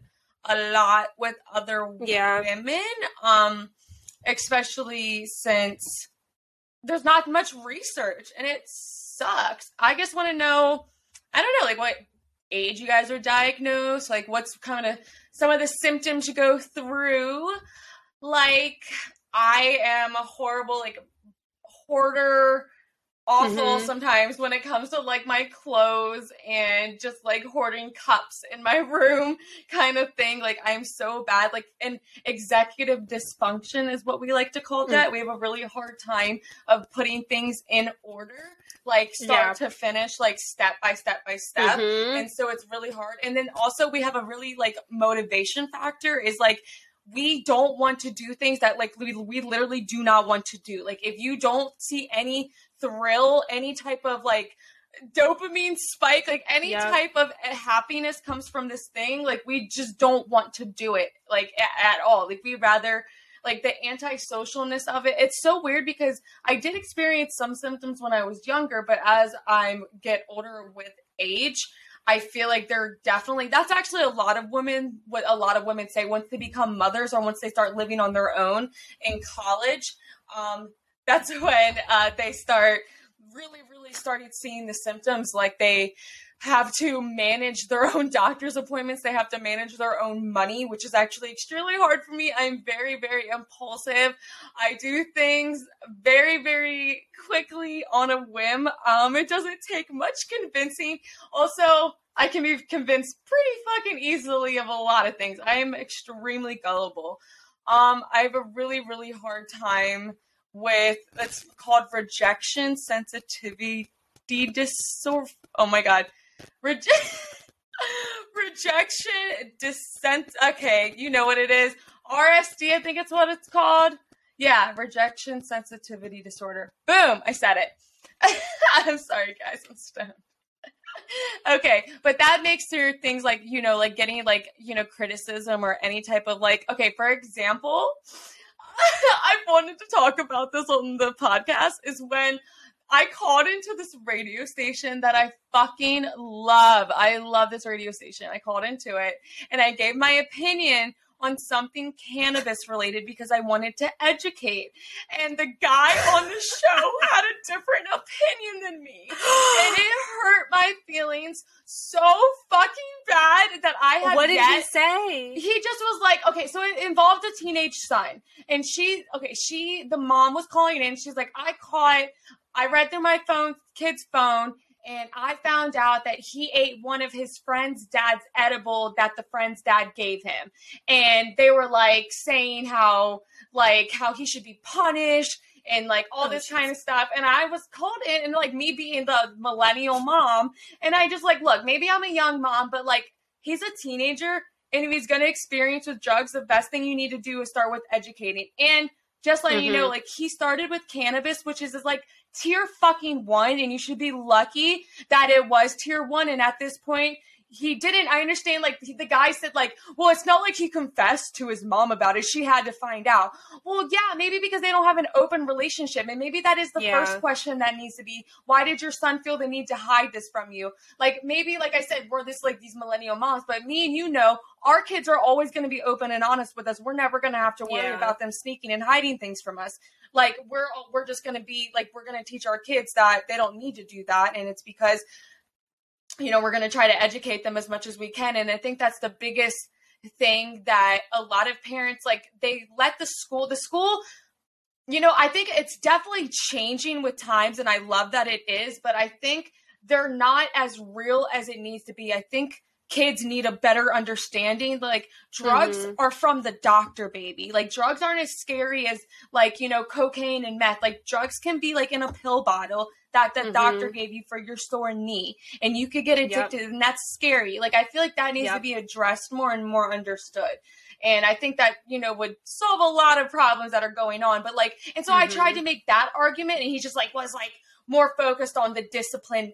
a lot with other yeah. women, um, especially since there's not much research and it sucks. I just want to know. I don't know, like what age you guys are diagnosed, like what's kind of some of the symptoms you go through. Like I am a horrible like hoarder, awful mm-hmm. sometimes when it comes to like my clothes and just like hoarding cups in my room kind of thing. Like I'm so bad, like an executive dysfunction is what we like to call that. Mm. We have a really hard time of putting things in order, like start yeah. to finish, like step by step by step. Mm-hmm. And so it's really hard. And then also we have a really like motivation factor is like, we don't want to do things that like we, we literally do not want to do. Like if you don't see any thrill, any type of like dopamine spike, like any yep. type of happiness comes from this thing. Like we just don't want to do it like a- at all. Like we rather like the antisocialness of it. It's so weird because I did experience some symptoms when I was younger, but as I get older with age, I feel like they're definitely, that's actually a lot of women, what a lot of women say once they become mothers or once they start living on their own in college, um, that's when uh, they start really, really started seeing the symptoms. Like they have to manage their own doctor's appointments. They have to manage their own money, which is actually extremely hard for me. I'm very, very impulsive. I do things very, very quickly on a whim. Um, it doesn't take much convincing. Also, I can be convinced pretty fucking easily of a lot of things. I am extremely gullible. Um, I have a really, really hard time with, it's called rejection sensitivity disorder. Oh my God. Rege- rejection dissent. Okay. You know what it is. R S D. I think it's what it's called. Yeah. Rejection sensitivity disorder. Boom. I said it. I'm sorry guys. I'm stoned. Okay. But that makes your things like, you know, like getting like, you know, criticism or any type of like, okay, for example, I've wanted to talk about this on the podcast is when I called into this radio station that I fucking love. I love this radio station. I called into it and I gave my opinion on something cannabis related because I wanted to educate. And the guy on the show had a different opinion than me. And it hurt my feelings so fucking bad that I had What did yet, he say? He just was like, okay, so it involved a teenage son. And she, okay, she, the mom was calling in. She's like, I caught, I read through my phone, kid's phone. And I found out that he ate one of his friend's dad's edible that the friend's dad gave him. And they were like saying how, like how he should be punished and like all this kind of stuff. And I was called in and like me being the millennial mom. And I just like, look, maybe I'm a young mom, but like he's a teenager and if he's going to experience with drugs, the best thing you need to do is start with educating. And just letting mm-hmm. you know, like he started with cannabis, which is, is like tier fucking one. And you should be lucky that it was tier one. And at this point he didn't, I understand. Like the guy said like, well, it's not like he confessed to his mom about it. She had to find out. Well, yeah, maybe because they don't have an open relationship. And maybe that is the yeah. first question that needs to be, why did your son feel the need to hide this from you? Like maybe, like I said, we're this, like these millennial moms, but me and you know, our kids are always going to be open and honest with us. We're never going to have to worry yeah. about them sneaking and hiding things from us. Like we're, we're just going to be like, we're going to teach our kids that they don't need to do that. And it's because, you know, we're going to try to educate them as much as we can. And I think that's the biggest thing that a lot of parents, like they let the school, the school, you know, I think it's definitely changing with times and I love that it is, but I think they're not as real as it needs to be. I think kids need a better understanding. Like drugs mm-hmm. are from the doctor, baby. Like drugs aren't as scary as like, you know, cocaine and meth. Like drugs can be like in a pill bottle that the mm-hmm. doctor gave you for your sore knee and you could get addicted yep. and that's scary. Like, I feel like that needs yep. to be addressed more and more understood. And I think that, you know, would solve a lot of problems that are going on, but like, and so mm-hmm. I tried to make that argument and he just like, was like more focused on the discipline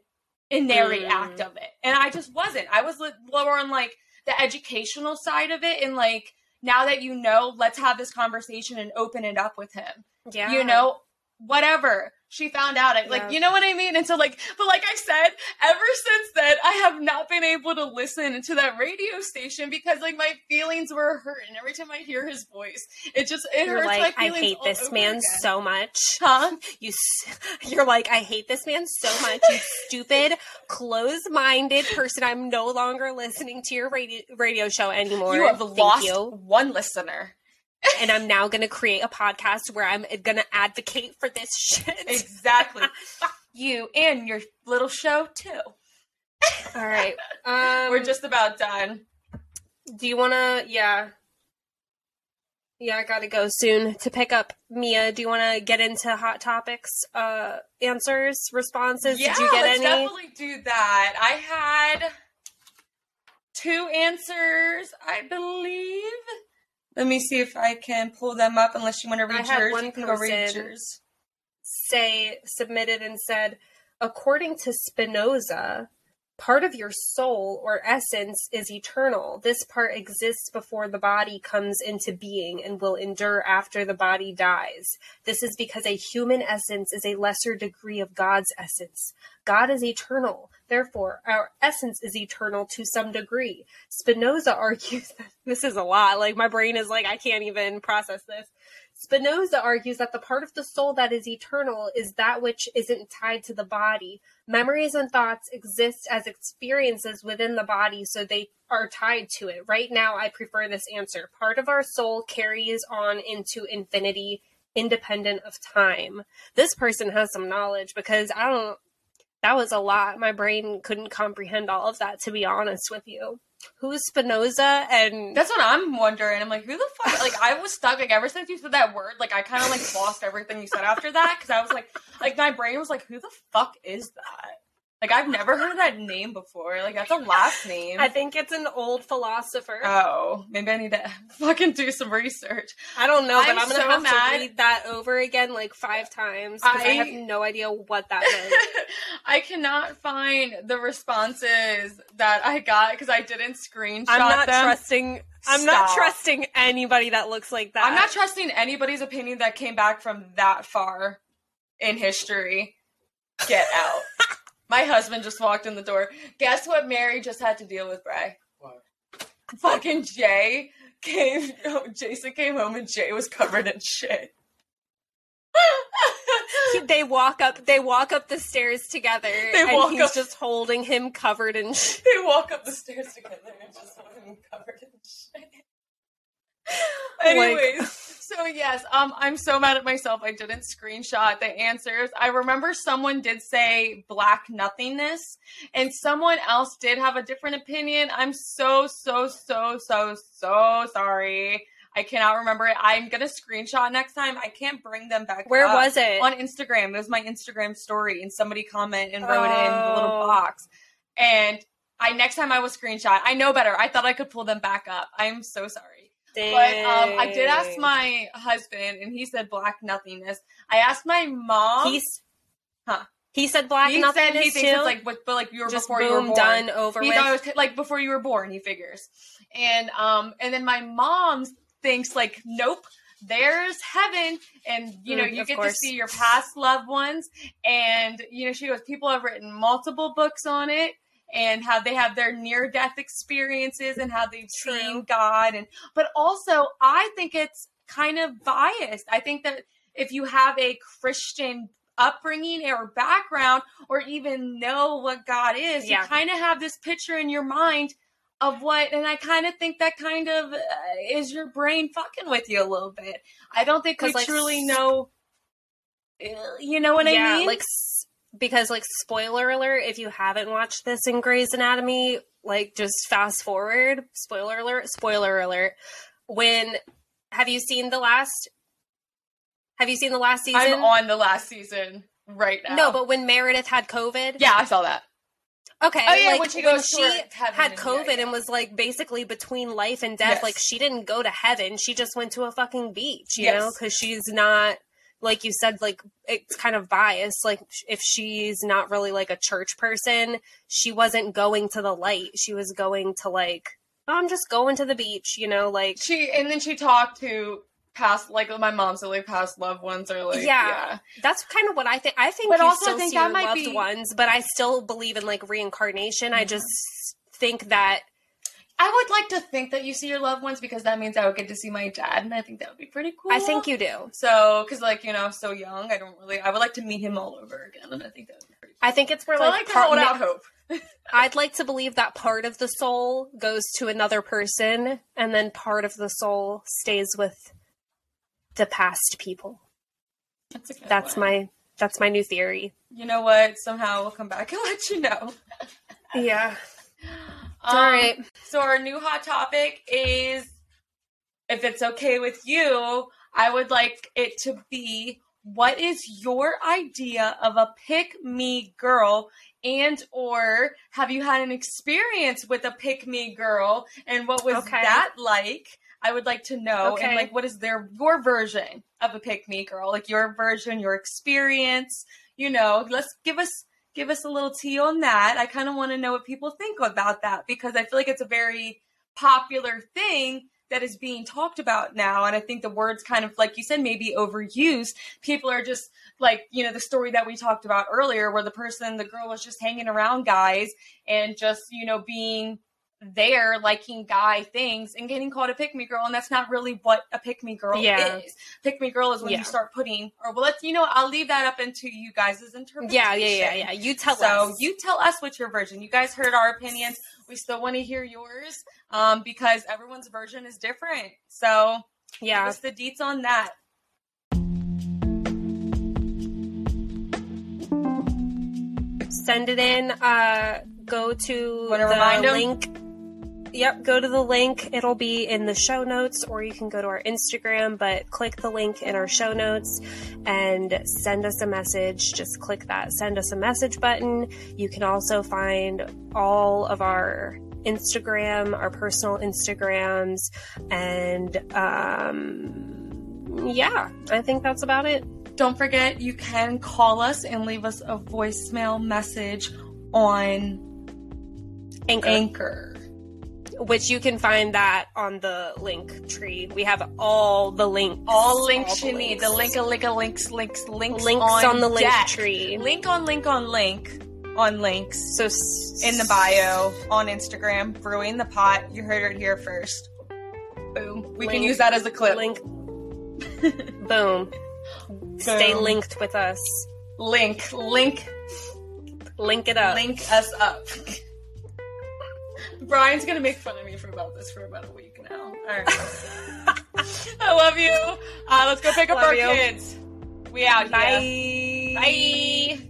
inary mm. act of it. And I just wasn't, I was lower on like the educational side of it. And like, now that, you know, let's have this conversation and open it up with him, yeah. you know, whatever. She found out it, like, yeah. you know what I mean? And so like, but like I said, ever since then, I have not been able to listen to that radio station because like my feelings were hurt. And every time I hear his voice, it just, it you're hurts like, my feelings. I hate this man again. so much. Huh? You, you're like, I hate this man so much. You stupid, close-minded person. I'm no longer listening to your radio, radio show anymore. You have Thank lost you. one listener. And I'm now going to create a podcast where I'm going to advocate for this shit. Exactly. You and your little show too. All right. Um, We're just about done. Do you want to, yeah. Yeah, I got to go soon to pick up Mia. Do you want to get into hot topics, uh, answers, responses? Yeah, Did you get let's any? definitely do that. I had two answers, I believe. Let me see if I can pull them up unless you want to read yours. I had one person say, submitted and said, according to Spinoza, part of your soul or essence is eternal. This part exists before the body comes into being and will endure after the body dies. This is because a human essence is a lesser degree of God's essence. God is eternal. Therefore, our essence is eternal to some degree. Spinoza argues that this is a lot. Like, my brain is like, I can't even process this. Spinoza argues that the part of the soul that is eternal is that which isn't tied to the body. Memories and thoughts exist as experiences within the body, so they are tied to it. Right now, I prefer this answer. Part of our soul carries on into infinity, independent of time. This person has some knowledge, because I don't, that was a lot. My brain couldn't comprehend all of that, to be honest with you. Who's Spinoza? And that's what I'm wondering. I'm like, who the fuck? Like, I was stuck. Like, ever since you said that word, like, I kind of like lost everything you said after that, because I was like, like my brain was like, who the fuck is that? Like, I've never heard that name before. Like, that's a last name. I think it's an old philosopher. Oh, maybe I need to fucking do some research. I don't know, but I'm, I'm gonna so have mad. to read that over again like five times, because I... I have no idea what that meant. I cannot find the responses that I got because I didn't screenshot them. I'm not them. trusting. I'm Stop. not trusting anybody that looks like that. I'm not trusting anybody's opinion that came back from that far in history. Get out. My husband just walked in the door. Guess what Mary just had to deal with, Bray? What? Fucking Jay came, oh, Jason came home and Jay was covered in shit. They walk up, they walk up the stairs together they and walk he's up, just holding him covered in shit. They walk up the stairs together and just holding him covered in shit. Anyways, like, so yes, um, I'm so mad at myself. I didn't screenshot the answers. I remember someone did say black nothingness, and someone else did have a different opinion. I'm so, so, so, so, so sorry. I cannot remember it. I'm going to screenshot next time. I can't bring them back. Where up. was it? On Instagram. It was my Instagram story, and somebody commented and wrote oh. in the little box. And I next time I will screenshot. I know better. I thought I could pull them back up. I'm so sorry. Dang. But um, I did ask my husband, and he said black nothingness. I asked my mom. He's, huh? He said black he nothingness said he thinks too. It's like, but, but like you were Just before boom, you were born. Done over. He with. Thought it was like before you were born. He figures, and um, and then my mom thinks like, nope, there's heaven, and you know mm, you get course. to see your past loved ones, and you know she goes, people have written multiple books on it. And how they have their near-death experiences and how they've True. seen God. And but also, I think it's kind of biased. I think that if you have a Christian upbringing or background or even know what God is, yeah. you kind of have this picture in your mind of what, and I kind of think that kind of uh, is your brain fucking with you a little bit. I don't think we like, truly know, you know what yeah, I mean? like Because, like, spoiler alert, if you haven't watched this in Grey's Anatomy, like, just fast forward. Spoiler alert. Spoiler alert. When, have you seen the last, have you seen the last season? I'm on the last season right now. No, but when Meredith had COVID. Yeah, I saw that. Okay. Oh, yeah, like, when she, goes when she had COVID yeah, yeah. and was, like, basically between life and death, yes. like, she didn't go to heaven. She just went to a fucking beach, you yes. know, because she's not... Like you said, like, it's kind of biased. Like, if she's not really, like, a church person, she wasn't going to the light. She was going to, like, oh, I'm just going to the beach, you know, like. She, and then she talked to past, like, my mom's only past loved ones or, like, yeah. yeah. That's kind of what I think. I think but you also still think see your loved be... ones, but I still believe in, like, reincarnation. Mm-hmm. I just think that. I would like to think that you see your loved ones, because that means I would get to see my dad, and I think that would be pretty cool. I think you do. So, because, like, you know, I'm so young, I don't really... I would like to meet him all over again, and I think that would be pretty cool. I think it's where, so like... I like to part, hold out hope. I'd like to believe that part of the soul goes to another person, and then part of the soul stays with the past people. That's a good That's one. my... That's my new theory. You know what? Somehow we'll come back and let you know. Yeah. Um, All right. So our new hot topic is, if it's okay with you, I would like it to be, what is your idea of a pick-me girl, and or have you had an experience with a pick-me girl, and what was okay. that like? I would like to know. Okay. And like, what is their your version of a pick-me girl? Like your version, your experience, you know, let's give us give us a little tea on that. I kind of want to know what people think about that, because I feel like it's a very popular thing that is being talked about now. And I think the word's kind of, like you said, maybe overused. People are just like, you know, the story that we talked about earlier where the person, the girl was just hanging around guys and just, you know, being there, liking guy things and getting called a pick-me girl. And that's not really what a pick-me girl yeah. is. Pick-me girl is when yeah. you start putting, or well, let's, you know, I'll leave that up into you guys' interpretation. Yeah, yeah, yeah, yeah. You tell so us. So you tell us what your version. You guys heard our opinions. We still want to hear yours, um, because everyone's version is different. So yeah, give us the deets on that. Send it in. Uh, go to wanna the link. Them? Yep, go to the link. It'll be in the show notes, or you can go to our Instagram, but click the link in our show notes and send us a message. Just click that send us a message button. You can also find all of our Instagram, our personal Instagrams, and um, yeah, I think that's about it. Don't forget, you can call us and leave us a voicemail message on Anchor. Anchor. Which you can find that on the link tree. We have all the links. All links all you the links. need. The link a link a links links links. Links on, on the link deck. tree. Link on link on link on links. So s- in the bio on Instagram, Brewing the Pot. You heard it here first. Boom. We link, can use that as a clip. Link. Boom. Boom. Stay linked with us. Link. Link. Link it up. Link us up. Brian's going to make fun of me for about this for about a week now. All right. I love you. Uh, let's go pick up love our you. kids. We out. Bye. Here. Bye. Bye.